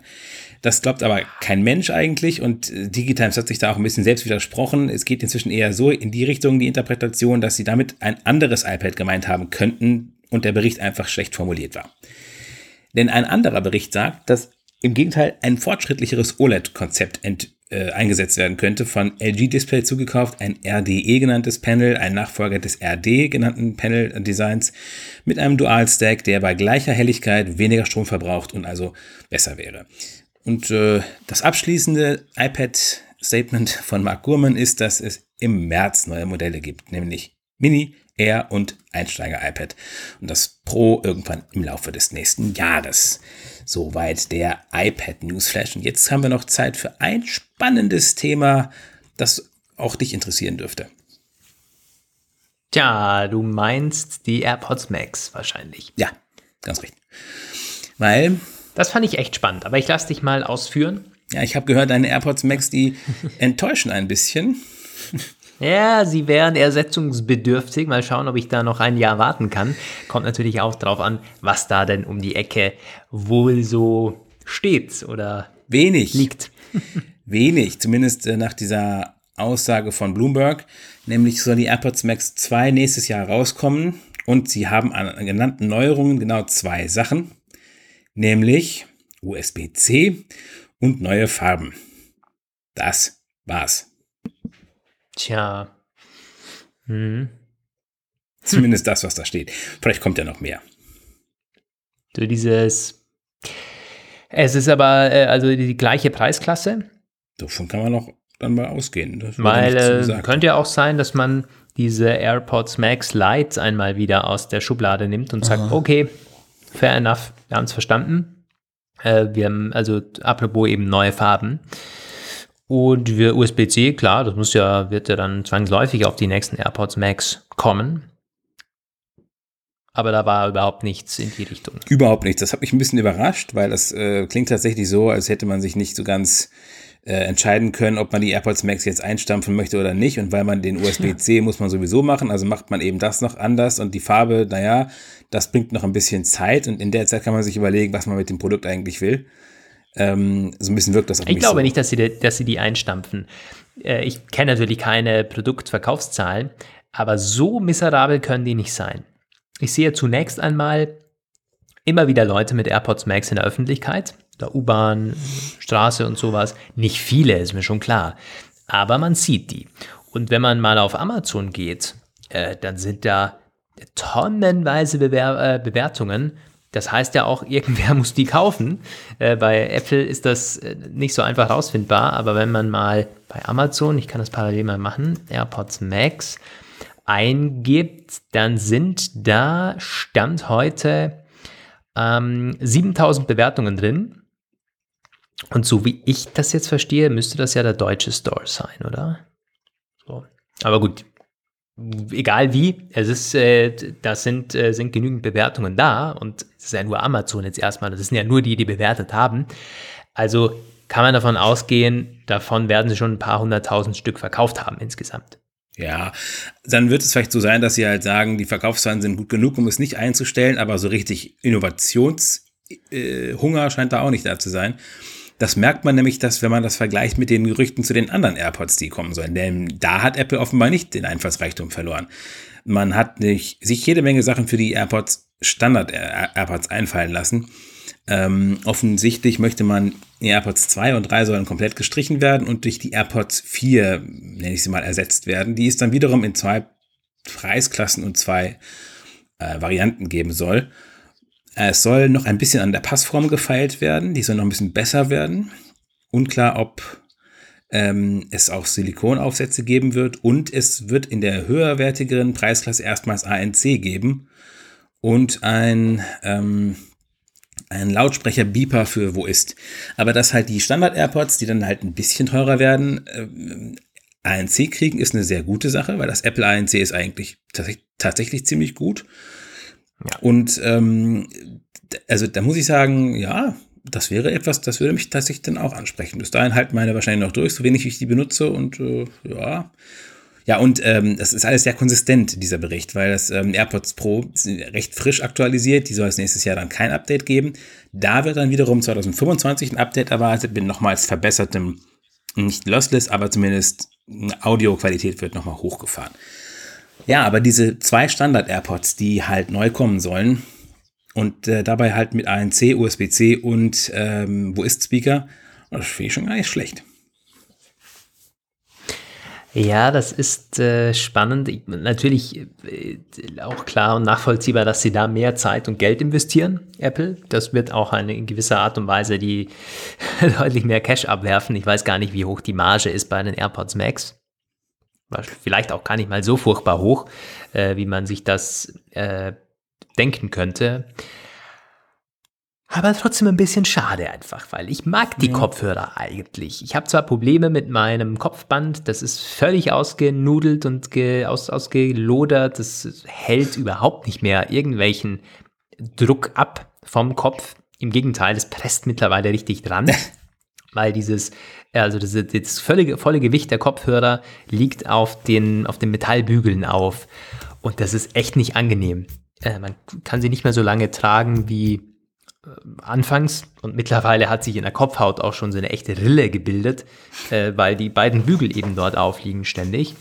Das glaubt aber kein Mensch eigentlich und DigiTimes hat sich da auch ein bisschen selbst widersprochen. Es geht inzwischen eher so in die Richtung, die Interpretation, dass sie damit ein anderes iPad gemeint haben könnten und der Bericht einfach schlecht formuliert war. Denn ein anderer Bericht sagt, dass im Gegenteil ein fortschrittlicheres O L E D-Konzept ent, äh, eingesetzt werden könnte, von L G Display zugekauft, ein R D E genanntes Panel, ein Nachfolger des R D genannten Panel-Designs mit einem Dual-Stack, der bei gleicher Helligkeit weniger Strom verbraucht und also besser wäre. Und äh, das abschließende iPad-Statement von Mark Gurman ist, dass es im März neue Modelle gibt, nämlich Mini, Air und Einsteiger-iPad. Und das Pro irgendwann im Laufe des nächsten Jahres. Soweit der iPad-Newsflash. Und jetzt haben wir noch Zeit für ein spannendes Thema, das auch dich interessieren dürfte. Tja, du meinst die AirPods Max wahrscheinlich. Ja, ganz richtig. Weil... Das fand ich echt spannend, aber ich lasse dich mal ausführen. Ja, ich habe gehört, deine AirPods Max, die enttäuschen ein bisschen. Ja, sie wären ersetzungsbedürftig. Mal schauen, ob ich da noch ein Jahr warten kann. Kommt natürlich auch drauf an, was da denn um die Ecke wohl so steht oder wenig liegt. Wenig, zumindest nach dieser Aussage von Bloomberg. Nämlich soll die AirPods Max zwei nächstes Jahr rauskommen. Und sie haben an genannten Neuerungen genau zwei Sachen. Nämlich U S B C und neue Farben. Das war's. Tja. Hm. Zumindest das, was da steht. Vielleicht kommt ja noch mehr. So dieses, es ist aber also die gleiche Preisklasse. Davon kann man noch dann mal ausgehen. Das Weil äh, könnte ja auch sein, dass man diese AirPods Max Lite einmal wieder aus der Schublade nimmt und sagt, aha, okay, fair enough, wir haben es verstanden. Äh, wir haben also apropos eben neue Farben. Und wir U S B C, klar, das muss ja, wird ja dann zwangsläufig auf die nächsten AirPods Max kommen. Aber da war überhaupt nichts in die Richtung. Überhaupt nichts. Das hat mich ein bisschen überrascht, weil das äh, klingt tatsächlich so, als hätte man sich nicht so ganz äh, entscheiden können, ob man die AirPods Max jetzt einstampfen möchte oder nicht. Und weil man den U S B C ja. muss man sowieso machen, also macht man eben das noch anders. Und die Farbe, naja, das bringt noch ein bisschen Zeit. Und in der Zeit kann man sich überlegen, was man mit dem Produkt eigentlich will. Ähm, so ein bisschen wirkt das auf mich. Ich glaube so. nicht, dass sie, de, dass sie die einstampfen. Äh, ich kenne natürlich keine Produktverkaufszahlen, aber so miserabel können die nicht sein. Ich sehe zunächst einmal immer wieder Leute mit AirPods Max in der Öffentlichkeit, der U-Bahn, Straße und sowas. Nicht viele, ist mir schon klar, aber man sieht die. Und wenn man mal auf Amazon geht, äh, dann sind da tonnenweise Bewer- äh, Bewertungen. Das heißt ja auch, irgendwer muss die kaufen. Äh, bei Apple ist das nicht so einfach rausfindbar, aber wenn man mal bei Amazon, ich kann das parallel mal machen, AirPods Max eingibt, dann sind da Stand heute ähm, siebentausend Bewertungen drin. Und so wie ich das jetzt verstehe, müsste das ja der deutsche Store sein, oder? So. Aber gut, egal wie, es ist, äh, das sind, äh, sind genügend Bewertungen da und es ist ja nur Amazon jetzt erstmal, das sind ja nur die, die bewertet haben. Also kann man davon ausgehen, davon werden sie schon ein paar hunderttausend Stück verkauft haben insgesamt. Ja, dann wird es vielleicht so sein, dass sie halt sagen, die Verkaufszahlen sind gut genug, um es nicht einzustellen, aber so richtig Innovationshunger scheint da auch nicht da zu sein. Das merkt man nämlich, dass wenn man das vergleicht mit den Gerüchten zu den anderen AirPods, die kommen sollen. Denn da hat Apple offenbar nicht den Einfallsreichtum verloren. Man hat nicht, sich jede Menge Sachen für die AirPods, Standard-AirPods einfallen lassen. Ähm, offensichtlich möchte man, die AirPods zwei und drei sollen komplett gestrichen werden und durch die AirPods vier, nenne ich sie mal, ersetzt werden, die es dann wiederum in zwei Preisklassen und zwei äh, Varianten geben soll. Es soll noch ein bisschen an der Passform gefeilt werden. Die soll noch ein bisschen besser werden. Unklar, ob ähm, es auch Silikonaufsätze geben wird. Und es wird in der höherwertigeren Preisklasse erstmals A N C geben. Und ein, ähm, ein Lautsprecher-Beeper für wo ist. Aber dass halt die Standard-AirPods, die dann halt ein bisschen teurer werden, ähm, A N C kriegen, ist eine sehr gute Sache. Weil das Apple A N C ist eigentlich tats- tatsächlich ziemlich gut. Ja. Und ähm, also da muss ich sagen, ja, das wäre etwas, das würde mich tatsächlich dann auch ansprechen. Bis dahin halten meine wahrscheinlich noch durch, so wenig ich die benutze und äh, ja. Ja, und ähm, das ist alles sehr konsistent, dieser Bericht, weil das ähm, AirPods Pro sind recht frisch aktualisiert. Die soll es nächstes Jahr dann kein Update geben. Da wird dann wiederum zwanzig fünfundzwanzig ein Update erwartet mit nochmals verbessertem, nicht lossless, aber zumindest Audioqualität wird nochmal hochgefahren. Ja, aber diese zwei Standard-AirPods, die halt neu kommen sollen und äh, dabei halt mit A N C, U S B C und ähm, Wo-ist-Speaker, das finde ich schon gar nicht schlecht. Ja, das ist äh, spannend. Ich, natürlich äh, auch klar und nachvollziehbar, dass sie da mehr Zeit und Geld investieren, Apple. Das wird auch eine, in gewisser Art und Weise die deutlich mehr Cash abwerfen. Ich weiß gar nicht, wie hoch die Marge ist bei den AirPods Max. Vielleicht auch gar nicht mal so furchtbar hoch, äh, wie man sich das äh, denken könnte. Aber trotzdem ein bisschen schade einfach, weil ich mag die ja. Kopfhörer eigentlich. Ich habe zwar Probleme mit meinem Kopfband, das ist völlig ausgenudelt und ge- aus- ausgelodert. Das hält überhaupt nicht mehr irgendwelchen Druck ab vom Kopf. Im Gegenteil, es presst mittlerweile richtig dran, weil dieses, also das, das völlige, volle Gewicht der Kopfhörer liegt auf den, auf den Metallbügeln auf. Und das ist echt nicht angenehm. Äh, man kann sie nicht mehr so lange tragen wie anfangs, und mittlerweile hat sich in der Kopfhaut auch schon so eine echte Rille gebildet, äh, weil die beiden Bügel eben dort aufliegen ständig.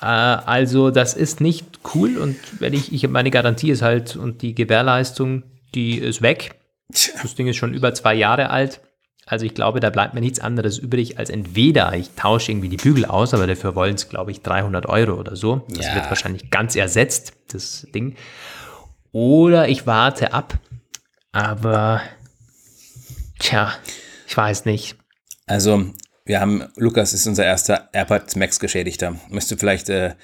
Äh, also das ist nicht cool, und wenn ich, ich meine Garantie ist halt, und die Gewährleistung, die ist weg. Das Ding ist schon über zwei Jahre alt. Also ich glaube, da bleibt mir nichts anderes übrig, als entweder ich tausche irgendwie die Bügel aus, aber dafür wollen es, glaube ich, dreihundert Euro oder so. Das ja. wird wahrscheinlich ganz ersetzt, das Ding. Oder ich warte ab. Aber, tja, ich weiß nicht. Also, wir haben, Lukas ist unser erster AirPods Max Geschädigter. Müsste vielleicht... Äh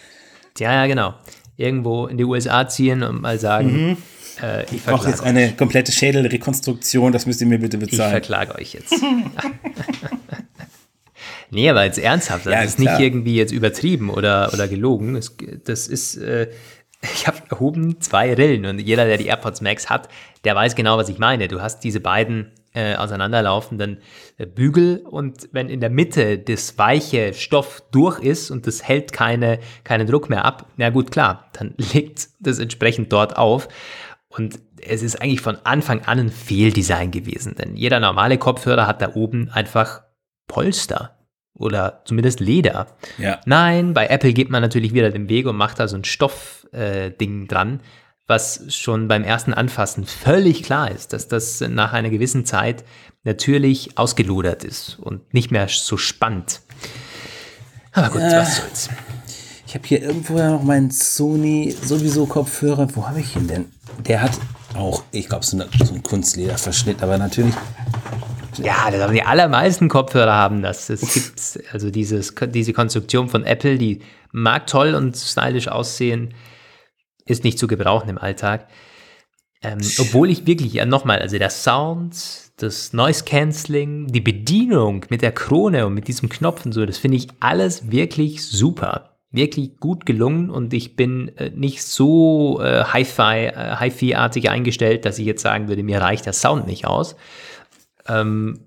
ja, ja, genau. Irgendwo in die U S A ziehen und mal sagen, mhm. äh, ich verklage euch. Ich brauche jetzt eine komplette Schädelrekonstruktion, das müsst ihr mir bitte bezahlen. Ich verklage euch jetzt. Nee, aber jetzt ernsthaft, das ja, ist klar. Nicht irgendwie jetzt übertrieben oder, oder gelogen. Das, das ist... Äh, Ich habe oben zwei Rillen, und jeder, der die AirPods Max hat, der weiß genau, was ich meine. Du hast diese beiden äh, auseinanderlaufenden äh, Bügel, und wenn in der Mitte das weiche Stoff durch ist und das hält keine, keinen Druck mehr ab, na gut, klar, dann legt das entsprechend dort auf. Und es ist eigentlich von Anfang an ein Fehldesign gewesen, denn jeder normale Kopfhörer hat da oben einfach Polster. Oder zumindest Leder. Ja. Nein, bei Apple geht man natürlich wieder den Weg und macht da so ein Stoffding äh, dran, was schon beim ersten Anfassen völlig klar ist, dass das nach einer gewissen Zeit natürlich ausgelodert ist und nicht mehr so spannend. Aber gut, äh, was soll's. Ich habe hier irgendwo ja noch meinen Sony sowieso Kopfhörer. Wo habe ich ihn denn? Der hat auch, ich glaube, so, so einen Kunstlederverschnitt, aber natürlich... Ja, das haben die allermeisten Kopfhörer haben das. Es gibt also dieses, diese Konstruktion von Apple, die mag toll und stylisch aussehen, ist nicht zu gebrauchen im Alltag. Ähm, obwohl ich wirklich, ja nochmal, also der Sound, das Noise Cancelling, die Bedienung mit der Krone und mit diesem Knopf und so, das finde ich alles wirklich super. Wirklich gut gelungen, und ich bin äh, nicht so äh, Hi-Fi, äh, Hi-Fi-artig eingestellt, dass ich jetzt sagen würde, mir reicht der Sound nicht aus. Und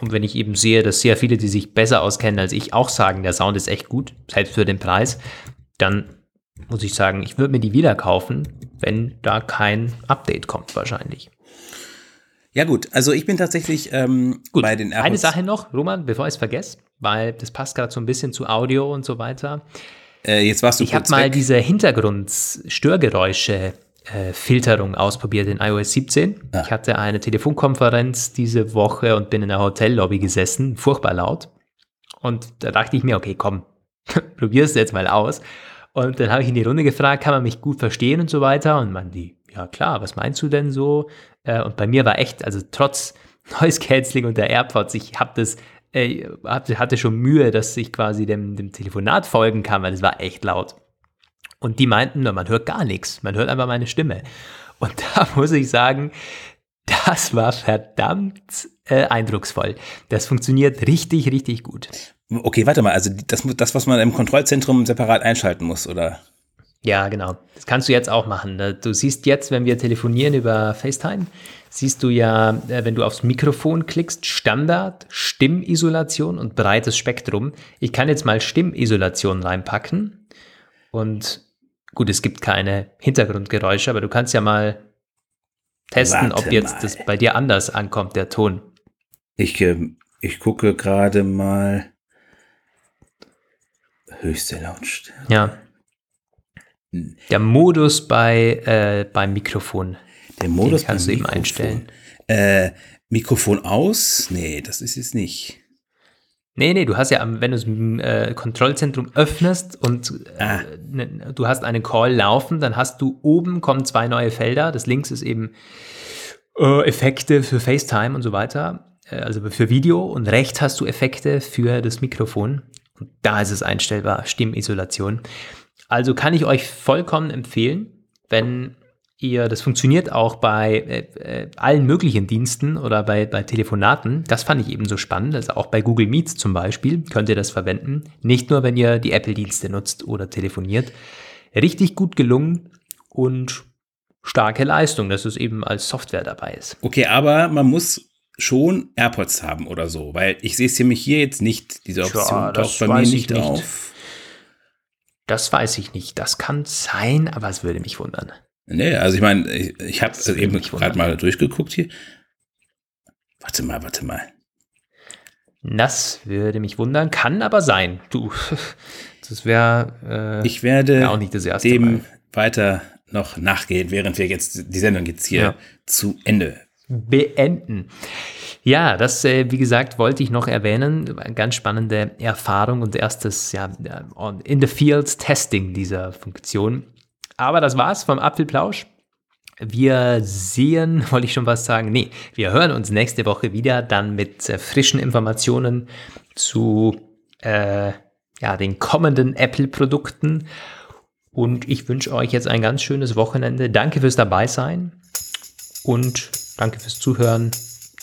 wenn ich eben sehe, dass sehr viele, die sich besser auskennen als ich, auch sagen, der Sound ist echt gut, selbst für den Preis, dann muss ich sagen, ich würde mir die wieder kaufen, wenn da kein Update kommt wahrscheinlich. Ja gut, also ich bin tatsächlich ähm, gut, bei den AirPods. Eine Sache noch, Roman, bevor ich es vergesse, weil das passt gerade so ein bisschen zu Audio und so weiter. Äh, jetzt warst du Ich habe mal diese Hintergrundstörgeräusche Äh, Filterung ausprobiert in iOS siebzehn. Ja. Ich hatte eine Telefonkonferenz diese Woche und bin in der Hotellobby gesessen, furchtbar laut. Und da dachte ich mir, okay, komm, probier's jetzt mal aus. Und dann habe ich in die Runde gefragt, kann man mich gut verstehen und so weiter? Und man die, ja klar, was meinst du denn so? Äh, und bei mir war echt, also trotz Noise Cancelling und der AirPods, ich habe das äh, hatte schon Mühe, dass ich quasi dem, dem Telefonat folgen kann, weil es war echt laut. Und die meinten, man hört gar nichts, man hört einfach meine Stimme. Und da muss ich sagen, das war verdammt äh, eindrucksvoll. Das funktioniert richtig, richtig gut. Okay, warte mal, also das, das was man im Kontrollzentrum separat einschalten muss, oder? Ja, genau. Das kannst du jetzt auch machen. Du siehst jetzt, wenn wir telefonieren über FaceTime, siehst du ja, wenn du aufs Mikrofon klickst, Standard, Stimmisolation und breites Spektrum. Ich kann jetzt mal Stimmisolation reinpacken. Und gut, es gibt keine Hintergrundgeräusche, aber du kannst ja mal testen, Warte ob jetzt mal. das bei dir anders ankommt, der Ton. Ich, ich gucke gerade mal. Höchste Lautstärke. Ja. Der Modus bei äh, beim Mikrofon. Der Modus Den kannst beim du eben Mikrofon. einstellen. Äh, Mikrofon aus? Nee, das ist es nicht. Nee, nee, du hast ja, wenn du das äh, Kontrollzentrum öffnest und äh, ah. ne, du hast einen Call laufen, dann hast du oben kommen zwei neue Felder. Das links ist eben äh, Effekte für FaceTime und so weiter, äh, also für Video, und rechts hast du Effekte für das Mikrofon. Und da ist es einstellbar, Stimmisolation. Also kann ich euch vollkommen empfehlen, wenn ihr, das funktioniert auch bei äh, allen möglichen Diensten oder bei, bei Telefonaten, das fand ich eben so spannend, also auch bei Google Meets zum Beispiel könnt ihr das verwenden, nicht nur wenn ihr die Apple-Dienste nutzt oder telefoniert. Richtig gut gelungen und starke Leistung, dass es eben als Software dabei ist. Okay, aber man muss schon AirPods haben oder so, weil ich sehe es nämlich hier jetzt nicht, diese Option ja, taucht bei mir nicht, nicht auf. Das weiß ich nicht. Das kann sein, aber es würde mich wundern. Nee, also ich meine, ich, ich habe eben gerade mal durchgeguckt hier. Warte mal, warte mal. Das würde mich wundern, kann aber sein. Du, das wäre äh, Ich werde auch nicht das erste dem Mal. weiter noch nachgehen, während wir jetzt die Sendung jetzt hier ja. zu Ende beenden. Ja, das, äh, wie gesagt, wollte ich noch erwähnen. Eine ganz spannende Erfahrung und erstes ja, in the field Testing dieser Funktion. Aber das war's vom Apfelplausch. Wir sehen, wollte ich schon was sagen, nee, wir hören uns nächste Woche wieder, dann mit äh, frischen Informationen zu äh, ja, den kommenden Apple-Produkten. Und ich wünsche euch jetzt ein ganz schönes Wochenende. Danke fürs Dabeisein und danke fürs Zuhören.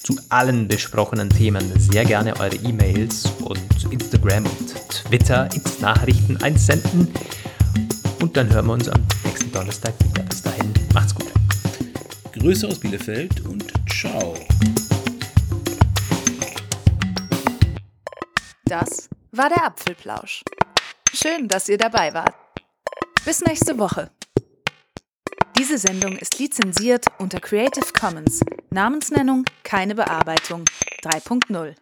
Zu allen besprochenen Themen sehr gerne eure E-Mails und Instagram und Twitter ins Nachrichten einsenden. Und dann hören wir uns am nächsten Donnerstag wieder. Bis dahin, macht's gut. Grüße aus Bielefeld und ciao. Das war der Apfelplausch. Schön, dass ihr dabei wart. Bis nächste Woche. Diese Sendung ist lizenziert unter Creative Commons. Namensnennung, keine Bearbeitung. drei Punkt null